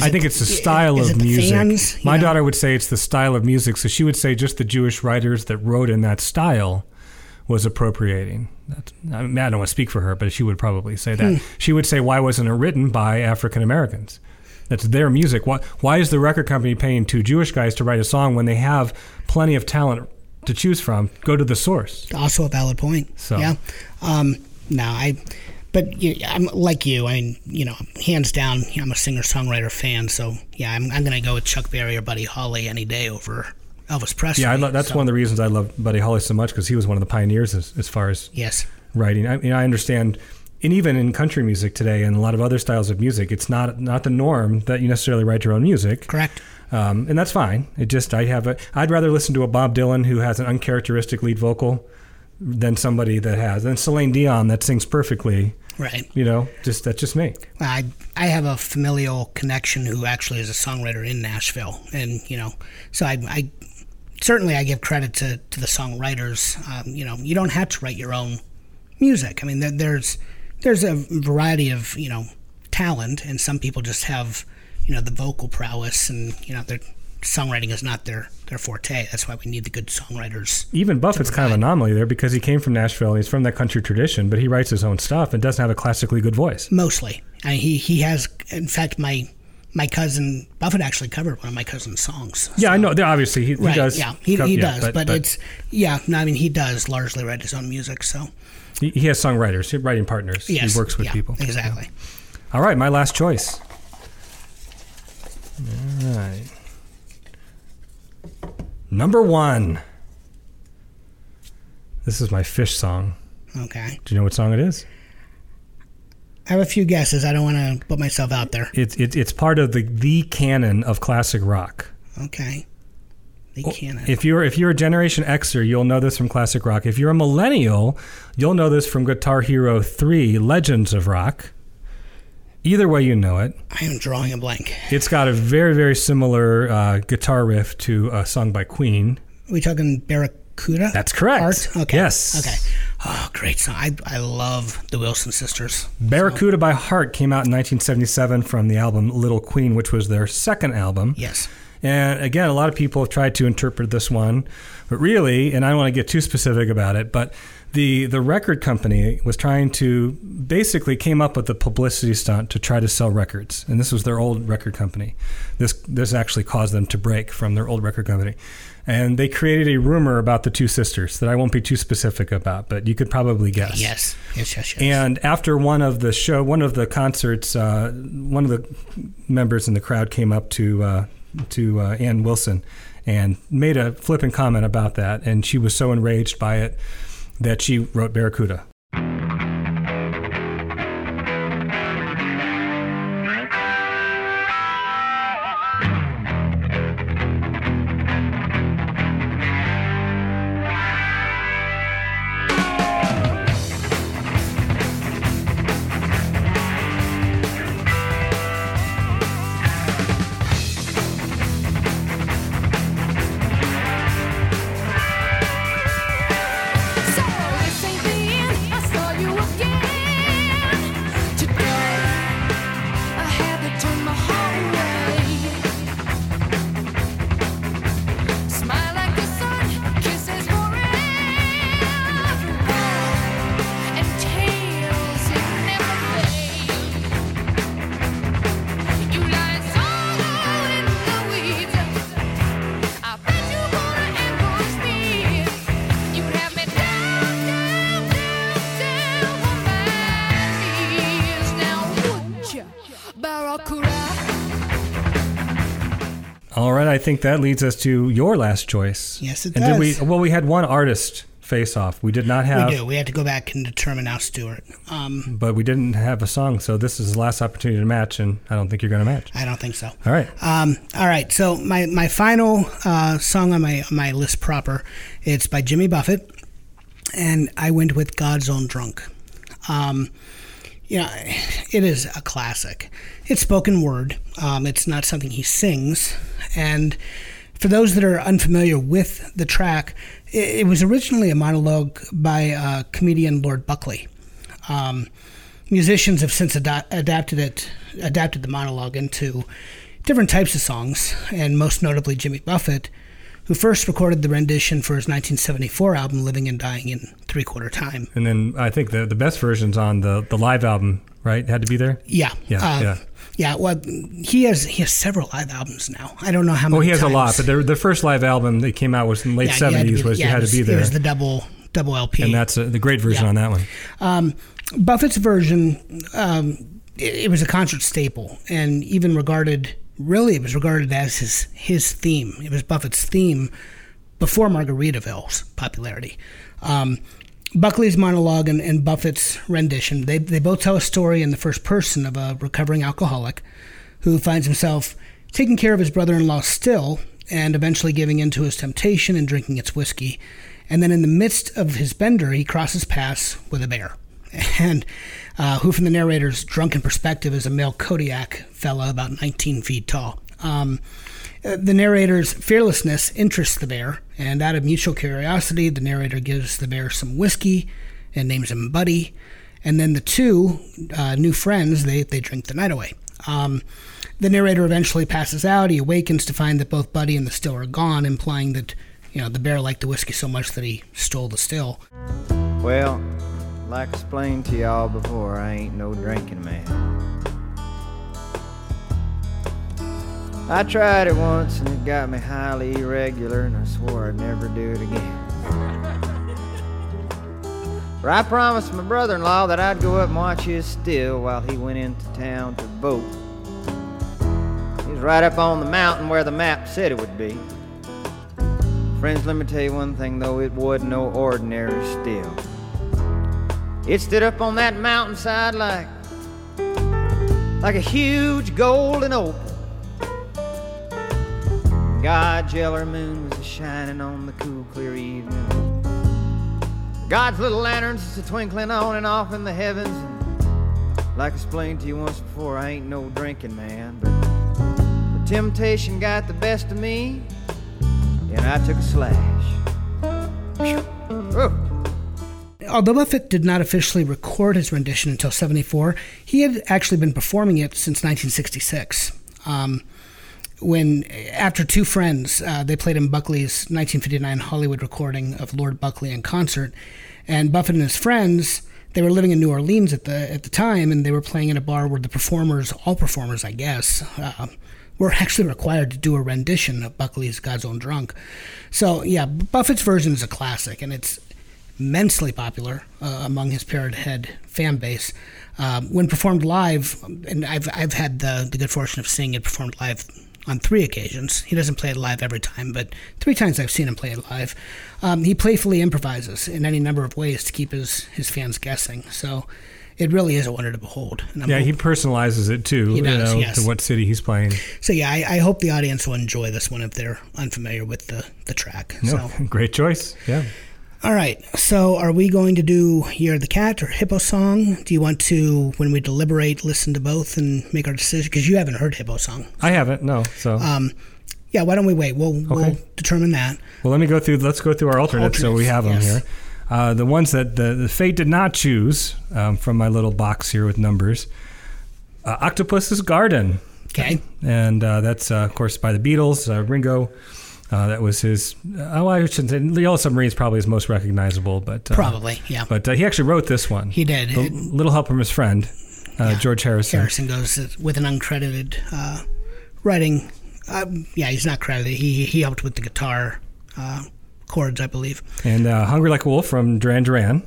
I think it's the style of music. Fans, my daughter would say it's the style of music, so she would say just the Jewish writers that wrote in that style was appropriating. I don't want to speak for her, but she would probably say that. She would say, why wasn't it written by African Americans? That's their music. Why is the record company paying two Jewish guys to write a song when they have plenty of talent to choose from? Go to the source. Also a valid point. So. Yeah. I'm like you. I mean, you know, hands down, I'm a singer-songwriter fan. So yeah, I'm going to go with Chuck Berry or Buddy Holly any day over Elvis Presley. Yeah, one of the reasons I love Buddy Holly so much because he was one of the pioneers as far as writing. I mean, I understand, and even in country music today and a lot of other styles of music, it's not the norm that you necessarily write your own music. Correct. And that's fine. It just I'd rather listen to a Bob Dylan who has an uncharacteristic lead vocal than somebody that has. And Celine Dion that sings perfectly. Right. You know, that's just me. I have a familial connection who actually is a songwriter in Nashville. And, you know, so I certainly give credit to the songwriters. You know, you don't have to write your own music. I mean, there's a variety of, you know, talent, and some people just have, you know, the vocal prowess, and, you know, their songwriting is not their forte. That's why we need the good songwriters. Even Buffett's kind of an anomaly there because he came from Nashville and he's from that country tradition, but he writes his own stuff and doesn't have a classically good voice. Mostly. I mean, he has, in fact, my my cousin Buffett actually covered one of my cousin's songs. So. Yeah, I know. Obviously, he does. Yeah, he does. But it's he does largely write his own music. So he has songwriters, writing partners. Yes, he works with people. Exactly. Yeah. All right, my last choice. All right. Number one. This is my fish song. Okay. Do you know what song it is? I have a few guesses. I don't want to put myself out there. It's part of the canon of classic rock. Okay. The canon. If you're a Generation Xer, you'll know this from classic rock. If you're a millennial, you'll know this from Guitar Hero 3, Legends of Rock. Either way, you know it. I am drawing a blank. It's got a very, very similar guitar riff to a song by Queen. Are we talking Barracuda? That's correct. Heart? Okay. Yes. Okay. Oh, great song. I love the Wilson Sisters. Barracuda by Heart came out in 1977 from the album Little Queen, which was their second album. Yes. And again, a lot of people have tried to interpret this one, but really, and I don't want to get too specific about it, but the record company was trying to basically came up with a publicity stunt to try to sell records. And this was their old record company. This actually caused them to break from their old record company. And they created a rumor about the two sisters that I won't be too specific about, but you could probably guess. Yes. Yes. And after one of the concerts, one of the members in the crowd came up to Ann Wilson and made a flippant comment about that. And she was so enraged by it that she wrote Barracuda. I think that leads us to your last choice. Yes, it does. And we had one artist face-off. We did not have... We had to go back and determine now Stewart. But we didn't have a song, so this is the last opportunity to match, and I don't think you're going to match. I don't think so. All right. So my final song on my list proper, it's by Jimmy Buffett, and I went with God's Own Drunk. It is a classic. It's spoken word. It's not something he sings. And for those that are unfamiliar with the track, it was originally a monologue by comedian Lord Buckley. Musicians have since adapted the monologue into different types of songs, and most notably Jimmy Buffett, who first recorded the rendition for his 1974 album, Living and Dying in Three-Quarter Time. And then I think the best version's on the live album, right? Had to be there? Yeah. Yeah, well, he has several live albums now. I don't know how many he has times. A lot, but the first live album that came out was in the late 70s, was You Had to Be There. It was the double LP. And that's the great version on that one. Buffett's version, it was a concert staple, and even regarded... Really, it was regarded as his theme. It was Buffett's theme before Margaritaville's popularity. Buckley's monologue and Buffett's rendition, they both tell a story in the first person of a recovering alcoholic who finds himself taking care of his brother-in-law still and eventually giving in to his temptation and drinking its whiskey. And then in the midst of his bender, he crosses paths with a bear. And who, from the narrator's drunken perspective, is a male Kodiak fella about 19 feet tall. The narrator's fearlessness interests the bear, and out of mutual curiosity, the narrator gives the bear some whiskey and names him Buddy. And then the two new friends, they drink the night away. The narrator eventually passes out. He awakens to find that both Buddy and the still are gone, implying that the bear liked the whiskey so much that he stole the still. Well... Like I explained to y'all before, I ain't no drinking man. I tried it once and it got me highly irregular, and I swore I'd never do it again. For I promised my brother-in-law that I'd go up and watch his still while he went into town to vote. He was right up on the mountain where the map said it would be. Friends, let me tell you one thing, though, it wasn't no ordinary still. It stood up on that mountainside like a huge golden opal. God's yeller moon was shining on the cool, clear evening. God's little lanterns is a twinkling on and off in the heavens. And like I explained to you once before, I ain't no drinking man, but the temptation got the best of me, and I took a slash. Although Buffett did not officially record his rendition until 1974, he had actually been performing it since 1966. When after two friends, they played in Buckley's 1959 Hollywood recording of Lord Buckley in concert, and Buffett and his friends, they were living in New Orleans at the time, and they were playing in a bar where the performers, all performers, I guess, were actually required to do a rendition of Buckley's God's Own Drunk. So yeah, Buffett's version is a classic, and it's immensely popular among his Parrot Head fan base. When performed live, and I've had the good fortune of seeing it performed live on three occasions. He doesn't play it live every time, but three times I've seen him play it live. He playfully improvises in any number of ways to keep his fans guessing. So it really is a wonder to behold. And he personalizes it too, does, to what city he's playing. So yeah, I hope the audience will enjoy this one if they're unfamiliar with the track. No, so. Great choice, yeah. All right, so are we going to do Year of the Cat or Hippo Song? Do you want to, when we deliberate, listen to both and make our decision? Because you haven't heard Hippo Song. So. I haven't, no. So, yeah, why don't we wait? We'll determine that. Well, let's go through our alternates so we have them here. The ones that the Fate did not choose from my little box here with numbers. Octopus's Garden. Okay. And that's, of course, by the Beatles, Ringo. That was his. I shouldn't say. The Yellow Submarine is probably his most recognizable, but probably, yeah. But he actually wrote this one. He did. A little help from his friend George Harrison. Harrison goes with an uncredited writing. He's not credited. He helped with the guitar chords, I believe. And "Hungry Like a Wolf" from Duran Duran,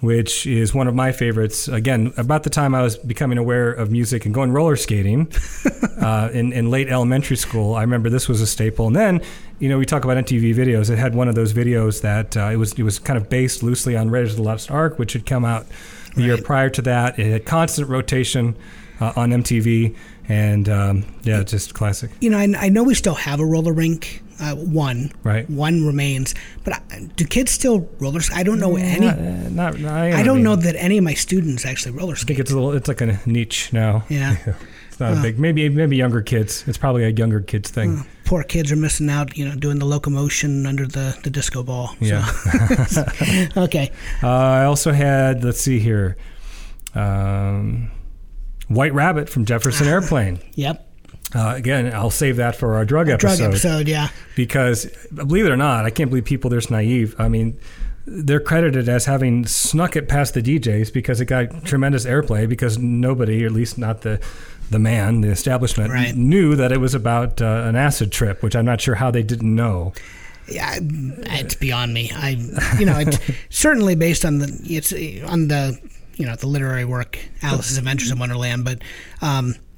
which is one of my favorites. Again, about the time I was becoming aware of music and going roller skating in late elementary school, I remember this was a staple. And then, we talk about MTV videos. It had one of those videos that it was kind of based loosely on Raiders of the Lost Ark, which had come out the year prior to that. It had constant rotation on MTV, and just classic. I know we still have a roller rink. One remains, but do kids still roller skate? I don't know any. I don't know that any of my students actually roller skate. I think it's like a niche now. Yeah. It's not a big. Maybe younger kids. It's probably a younger kids thing. Poor kids are missing out. Doing the locomotion under the disco ball. Yeah. So. Okay. I also had. Let's see here. White Rabbit from Jefferson Airplane. Yep. Again, I'll save that for our drug episode. Drug episode, yeah. Because, believe it or not, I can't believe people this naive. I mean, they're credited as having snuck it past the DJs because it got tremendous airplay because nobody, or at least not the man, the establishment, knew that it was about an acid trip, which I'm not sure how they didn't know. Yeah, it's beyond me. It's certainly based on the literary work, Alice's Adventures in Wonderland, but...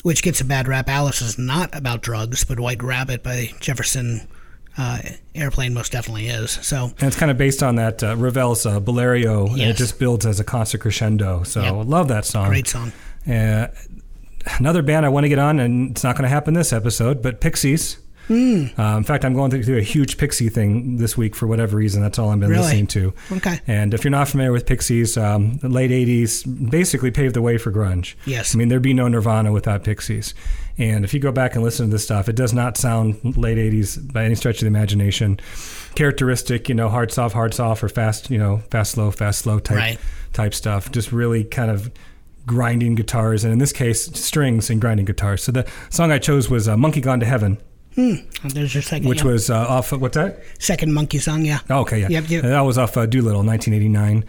which gets a bad rap. Alice is not about drugs, but White Rabbit by Jefferson Airplane most definitely is. So, and it's kind of based on that Ravel's Bolerio, and it just builds as a concert crescendo. So I love that song. Great song. Another band I want to get on, and it's not going to happen this episode, but Pixies. In fact, I'm going to do a huge Pixie thing this week for whatever reason. That's all I've been listening to. Okay. And if you're not familiar with Pixies, the late 80s basically paved the way for grunge. Yes. I mean, there'd be no Nirvana without Pixies. And if you go back and listen to this stuff, it does not sound late 80s by any stretch of the imagination. Characteristic, hard soft, or fast, fast slow type stuff. Just really kind of grinding guitars, and in this case, strings and grinding guitars. So the song I chose was Monkey Gone to Heaven. There's your second, which was off. What's that? Second Monkey Song, yeah. Oh, okay, yeah. Yep. That was off Doolittle, 1989.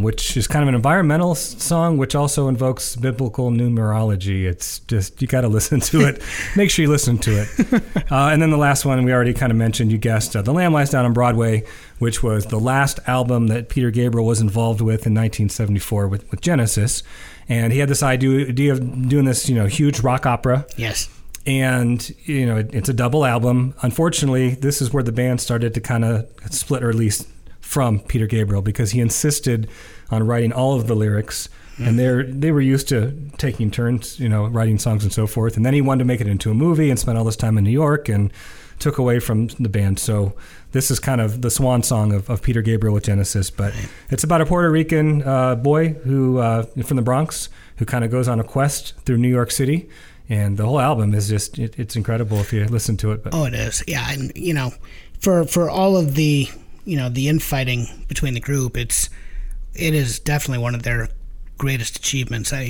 which is kind of an environmental song, which also invokes biblical numerology. It's just, you got to listen to it. Make sure you listen to it. And then the last one we already kind of mentioned, you guessed, The Lamb Lies Down on Broadway, which was the last album that Peter Gabriel was involved with in 1974 with Genesis. And he had this idea of doing this, huge rock opera. Yes. And, it's a double album. Unfortunately, this is where the band started to kind of split, or at least from Peter Gabriel, because he insisted on writing all of the lyrics, and they were used to taking turns, writing songs and so forth. And then he wanted to make it into a movie and spent all this time in New York and took away from the band. So this is kind of the swan song of Peter Gabriel with Genesis, but it's about a Puerto Rican boy who from the Bronx, who kind of goes on a quest through New York City. And the whole album is just, it's incredible if you listen to it. But. Oh, it is. Yeah. And, for all of the... the infighting between the group, it is definitely one of their greatest achievements. I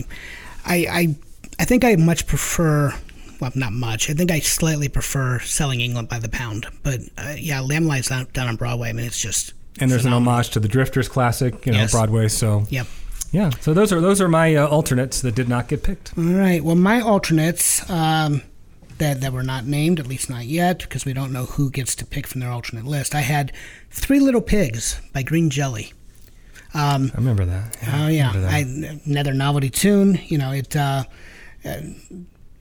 think I much prefer, well, not much, I think I slightly prefer Selling England by the Pound. But Lamb Lies Down on Broadway, I mean, it's just and there's phenomenal. An homage to the Drifters classic, yes. Broadway. So yep. Yeah, so those are my alternates that did not get picked. All right, well, my alternates that were not named, at least not yet, because we don't know who gets to pick from their alternate list. I had Three Little Pigs by Green Jelly. I remember that. Yeah, oh, yeah. Another novelty tune.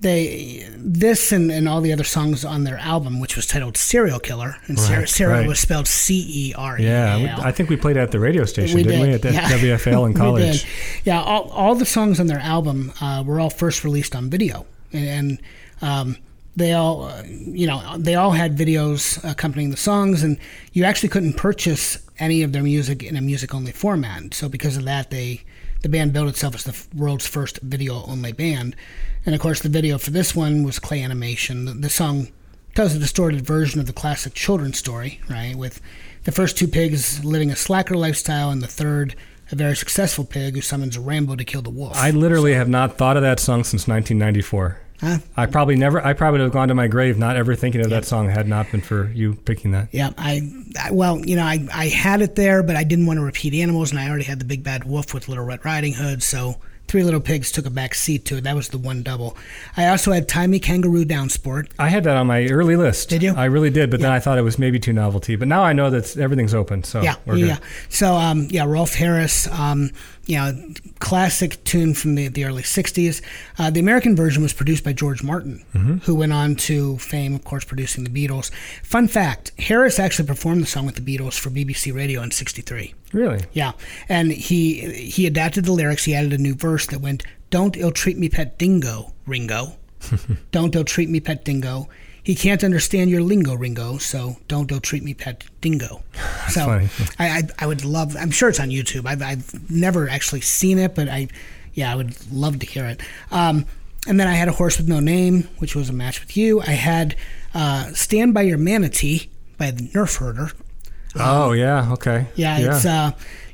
This and all the other songs on their album, which was titled Serial Killer, and Serial was spelled Cereal. Yeah, I think we played it at the radio station, didn't we? At WFAL in college. We did. Yeah, all the songs on their album were all first released on video. And They all had videos accompanying the songs, and you actually couldn't purchase any of their music in a music-only format. So because of that, the band billed itself as the world's first video-only band. And, of course, the video for this one was clay animation. The song tells a distorted version of the classic children's story, right, with the first two pigs living a slacker lifestyle and the third a very successful pig who summons Rambo to kill the wolf. I literally have not thought of that song since 1994. Huh? I probably would have gone to my grave not ever thinking of that song had not been for you picking that. Yeah, I had it there, but I didn't want to repeat Animals, and I already had the Big Bad Wolf with Little Red Riding Hood, so Three Little Pigs took a back seat to it. That was the one double. I also had Tie Me Kangaroo Down, Sport. I had that on my early list. Did you? I really did, but then I thought it was maybe too novelty, but now I know that everything's open, so we're good. So, Rolf Harris... classic tune from the early 60s. The American version was produced by George Martin, who went on to fame, of course, producing the Beatles. Fun fact, Harris actually performed the song with the Beatles for BBC Radio in 1963. Really? Yeah. And he adapted the lyrics. He added a new verse that went, "Don't ill-treat me, pet dingo, Ringo. Don't ill-treat me, pet dingo. He can't understand your lingo, Ringo, so don't ill-treat me, pet dingo." So funny. I would love, I'm sure it's on YouTube. I've never actually seen it, but I would love to hear it. And then I had A Horse With No Name, which was a match with you. I had Stand By Your Manatee by the Nerf Herder. Okay. Yeah.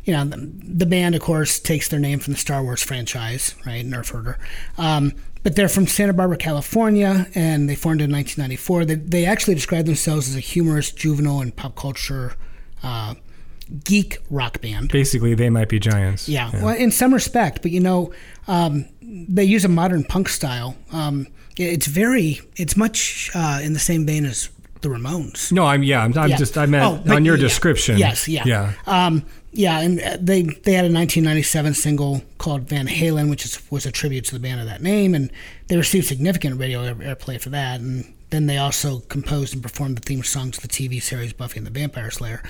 It's, the band, of course, takes their name from the Star Wars franchise, right, Nerf Herder. But they're from Santa Barbara, California, and they formed in 1994. They actually describe themselves as a humorous, juvenile, and pop culture geek rock band. Basically, They Might Be Giants. Yeah. Well, in some respect, but they use a modern punk style. It's much in the same vein as the Ramones. No, I meant your description. Yes, and they had a 1997 single called Van Halen, which was a tribute to the band of that name, and they received significant radio airplay for that, and then they also composed and performed the theme song to the TV series Buffy and the Vampire Slayer.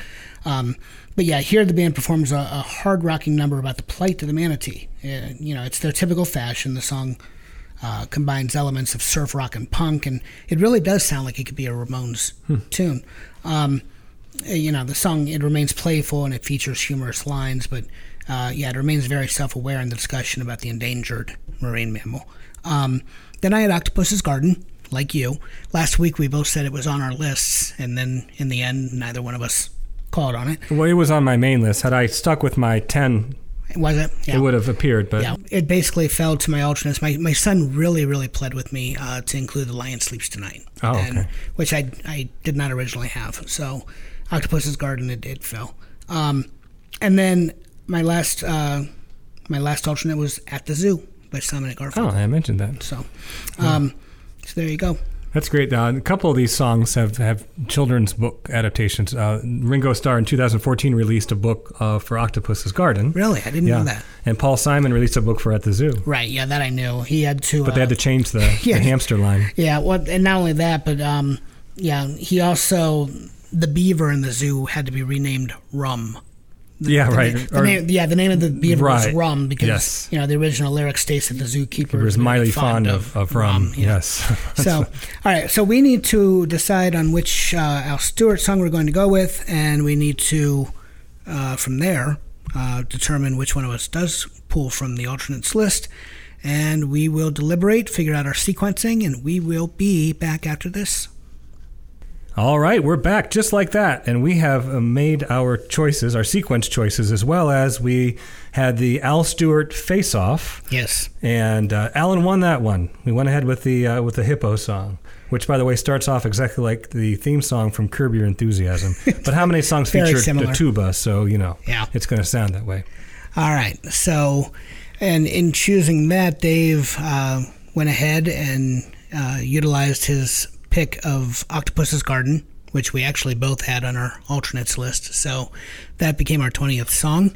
Here the band performs a hard-rocking number about the plight of the manatee. It's their typical fashion. The song combines elements of surf rock and punk, and it really does sound like it could be a Ramones tune. The song, it remains playful and it features humorous lines, but it remains very self-aware in the discussion about the endangered marine mammal. Then I had Octopus's Garden, like you. Last week we both said it was on our lists, and then in the end, neither one of us called on it. Well, it was on my main list. Had I stuck with my 10... Was it? Yeah. It would have appeared, but... Yeah, it basically fell to my alternates. My son really, really pled with me to include The Lion Sleeps Tonight, which I did not originally have. So Octopus's Garden, it fell. And then my last alternate was At the Zoo by Simon and Garfunkel. Oh, I mentioned that. So, so there you go. That's great. A couple of these songs have children's book adaptations. Ringo Starr in 2014 released a book for Octopus's Garden. Really? I didn't know that. And Paul Simon released a book for At the Zoo. Right. Yeah, that I knew. He had to... But they had to change the hamster line. Yeah, well, and not only that, but he also... The beaver in the zoo had to be renamed Rum. The name of the beaver was Rum because the original lyric states that the zookeeper was mildly fond of rum. Yes. So, all right. So we need to decide on which Al Stewart song we're going to go with, and we need to, from there, determine which one of us does pull from the alternates list, and we will deliberate, figure out our sequencing, and we will be back after this. All right, we're back just like that, and we have made our choices, our sequence choices, as well as we had the Al Stewart face-off. Yes. And Alan won that one. We went ahead with the Hippo song, which, by the way, starts off exactly like the theme song from Curb Your Enthusiasm. But how many songs featured the tuba, so, it's going to sound that way. All right, so, and in choosing that, Dave went ahead and utilized his... pick of Octopus's Garden, which we actually both had on our alternates list, so that became our 20th song.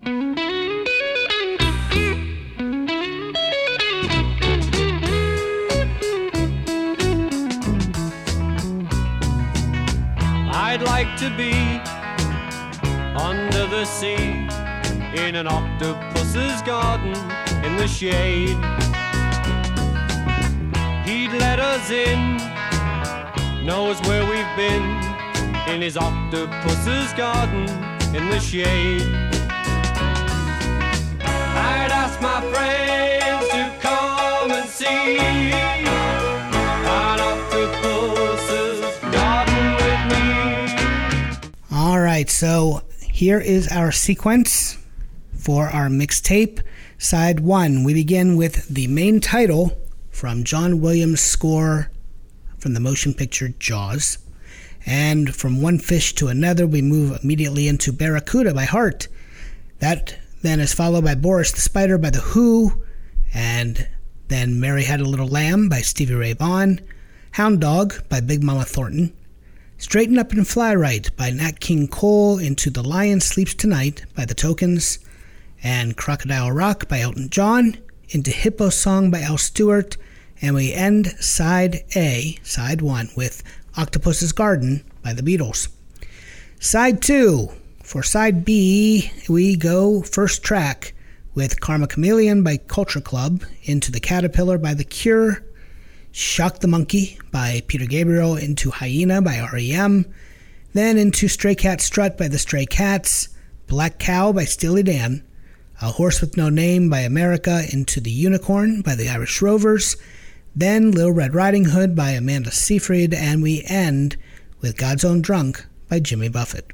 I'd like to be under the sea in an octopus's garden in the shade. He'd let us in, knows where we've been, in his octopus's garden in the shade. I'd ask my friends to come and see. All right, so here is our sequence for our mixtape. Side one, we begin with the main title from John Williams' score from the motion picture Jaws. And from one fish to another, we move immediately into Barracuda by Heart. That then is followed by Boris the Spider by The Who, and then Mary Had a Little Lamb by Stevie Ray Vaughan, Hound Dog by Big Mama Thornton, Straighten Up and Fly Right by Nat King Cole, into The Lion Sleeps Tonight by The Tokens, and Crocodile Rock by Elton John, into Hippo Song by Al Stewart, and we end side A, side one, with Octopus's Garden by the Beatles. Side two, for side B, we go first track with Karma Chameleon by Culture Club, into The Caterpillar by The Cure, Shock the Monkey by Peter Gabriel, into Hyena by R.E.M., then into Stray Cat Strut by The Stray Cats, Black Cow by Steely Dan, A Horse with No Name by America, into The Unicorn by the Irish Rovers, then Little Red Riding Hood by Amanda Seyfried, and we end with God's Own Drunk by Jimmy Buffett.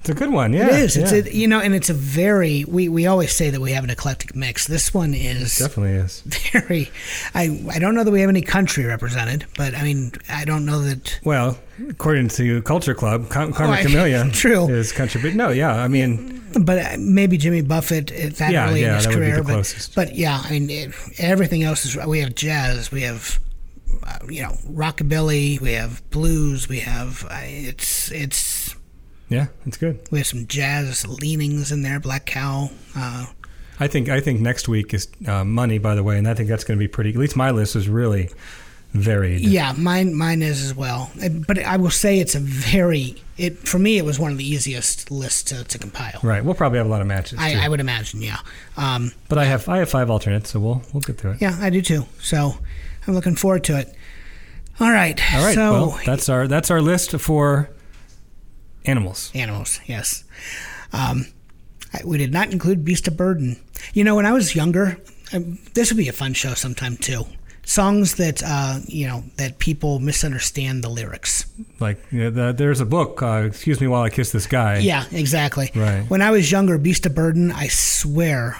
It's a good one, yeah. It is. Yeah. It's it's a very, we always say that we have an eclectic mix. This one is... It definitely is. Very, I don't know that we have any country represented, but I mean, I don't know that... Well, according to Culture Club, Karma Chameleon is country, but no, yeah, I mean... But maybe Jimmy Buffett, that early in his career. But yeah, I mean, everything else is... We have jazz, we have... rockabilly, we have blues, we have yeah, it's good. We have some jazz leanings in there. Black Cow. I think next week is Money, by the way, and I think that's going to be pretty. At least my list is really varied. Yeah, mine is as well. But I will say it's a very. For me, it was one of the easiest lists to compile. Right, we'll probably have a lot of matches. I would imagine, yeah. But I have five alternates, so we'll get through it. Yeah, I do too. So I'm looking forward to it. All right. So well, that's our list for. Animals, yes. We did not include Beast of Burden. When I was younger, this would be a fun show sometime too. Songs that that people misunderstand the lyrics. Like there's a book. Excuse me while I kiss this guy. Yeah, exactly. Right. When I was younger, Beast of Burden. I swear,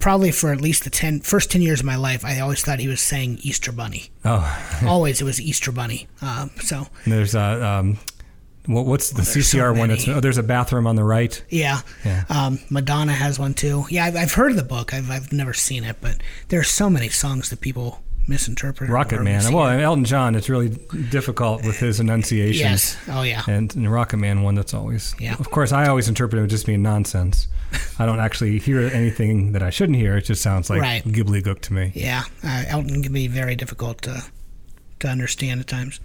probably for at least the first 10 years of my life, I always thought he was saying Easter Bunny. Oh, always it was Easter Bunny. So and there's What's the CCR one? That's, there's a bathroom on the right. Yeah. Madonna has one too. Yeah, I've heard of the book. I've never seen it, but there are so many songs that people misinterpret. Rocket Man. Well, Elton John, it's really difficult with his enunciations. Yes. Oh, yeah. And the Rocket Man one, that's always... Yeah. Of course, I always interpret it just being nonsense. I don't actually hear anything that I shouldn't hear. It just sounds like gobbledygook to me. Yeah. Elton can be very difficult to understand at times.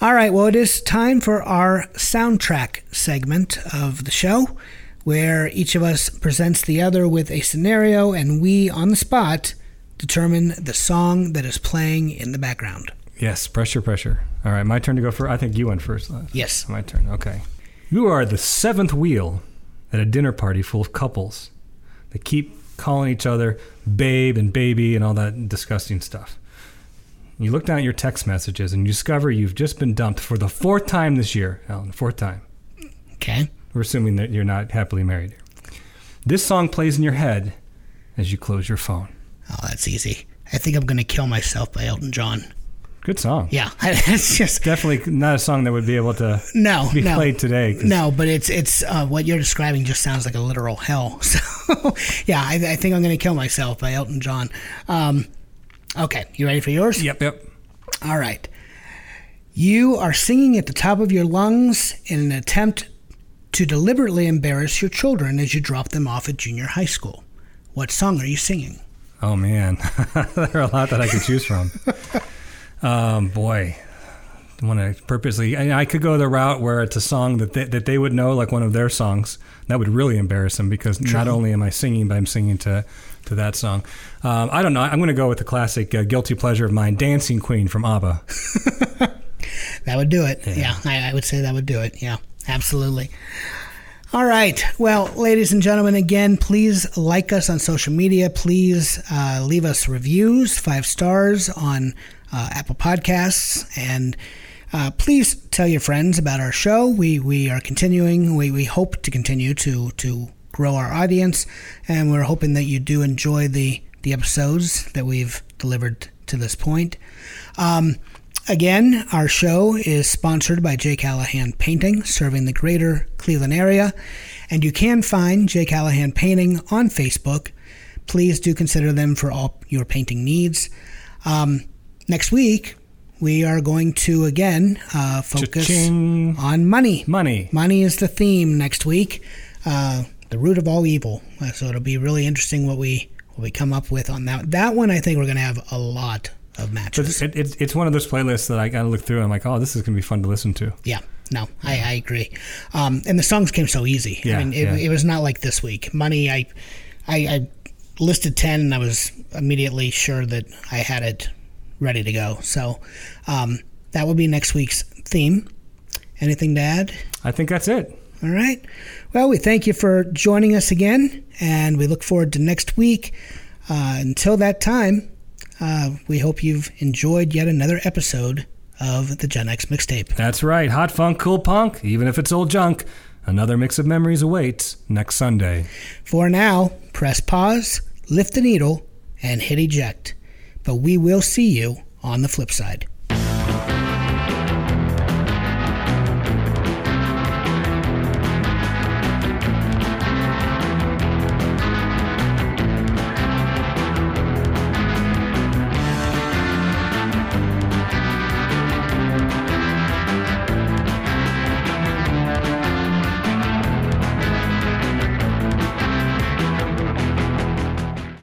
All right, well, it is time for our soundtrack segment of the show, where each of us presents the other with a scenario, and we, on the spot, determine the song that is playing in the background. Yes, pressure. All right, my turn to go first. I think you went first last. Yes. My turn, okay. You are the seventh wheel at a dinner party full of couples that keep calling each other babe and baby and all that disgusting stuff. You look down at your text messages and you discover you've just been dumped for the fourth time this year, Alan. Fourth time. Okay. We're assuming that you're not happily married. This song plays in your head as you close your phone. Oh, that's easy. I Think I'm Going to Kill Myself by Elton John. Good song. Yeah. It's just definitely not a song that would be able to be played today. No, but it's what you're describing just sounds like a literal hell. So, yeah, I Think I'm Going to Kill Myself by Elton John. Okay, you ready for yours? Yep. All right. You are singing at the top of your lungs in an attempt to deliberately embarrass your children as you drop them off at junior high school. What song are you singing? Oh, man. There are a lot that I could choose from. Boy. I could go the route where it's a song that they would know, like one of their songs. That would really embarrass them because not only am I singing, but I'm singing to that song. I don't know. I'm going to go with the classic guilty pleasure of mine, Dancing Queen from ABBA. That would do it. Yeah. I would say that would do it. Yeah, absolutely. All right. Well, ladies and gentlemen, again, please like us on social media. Please leave us reviews, 5 stars on Apple Podcasts, and please tell your friends about our show. We are continuing. We hope to continue to grow our audience, and we're hoping that you do enjoy the episodes that we've delivered to this point. Again, our show is sponsored by J. Callahan Painting, serving the greater Cleveland area, and you can find J. Callahan Painting on Facebook. Please do consider them for all your painting needs. Next week, we are going to, again, focus Cha-ching. On money. Money is the theme next week, the root of all evil. So it'll be really interesting what we come up with on that. That one, I think we're going to have a lot of matches. It's one of those playlists that I got to look through. I'm like, oh, this is going to be fun to listen to. Yeah. No, I agree. And the songs came so easy. Yeah, I mean, it was not like this week. Money, I listed 10, and I was immediately sure that I had it ready to go. So that will be next week's theme. Anything to add? I think that's it. All right. Well, we thank you for joining us again, and we look forward to next week. Until that time, we hope you've enjoyed yet another episode of the Gen X Mixtape. That's right. Hot funk, cool punk, even if it's old junk. Another mix of memories awaits next Sunday. For now, press pause, lift the needle, and hit eject. But we will see you on the flip side.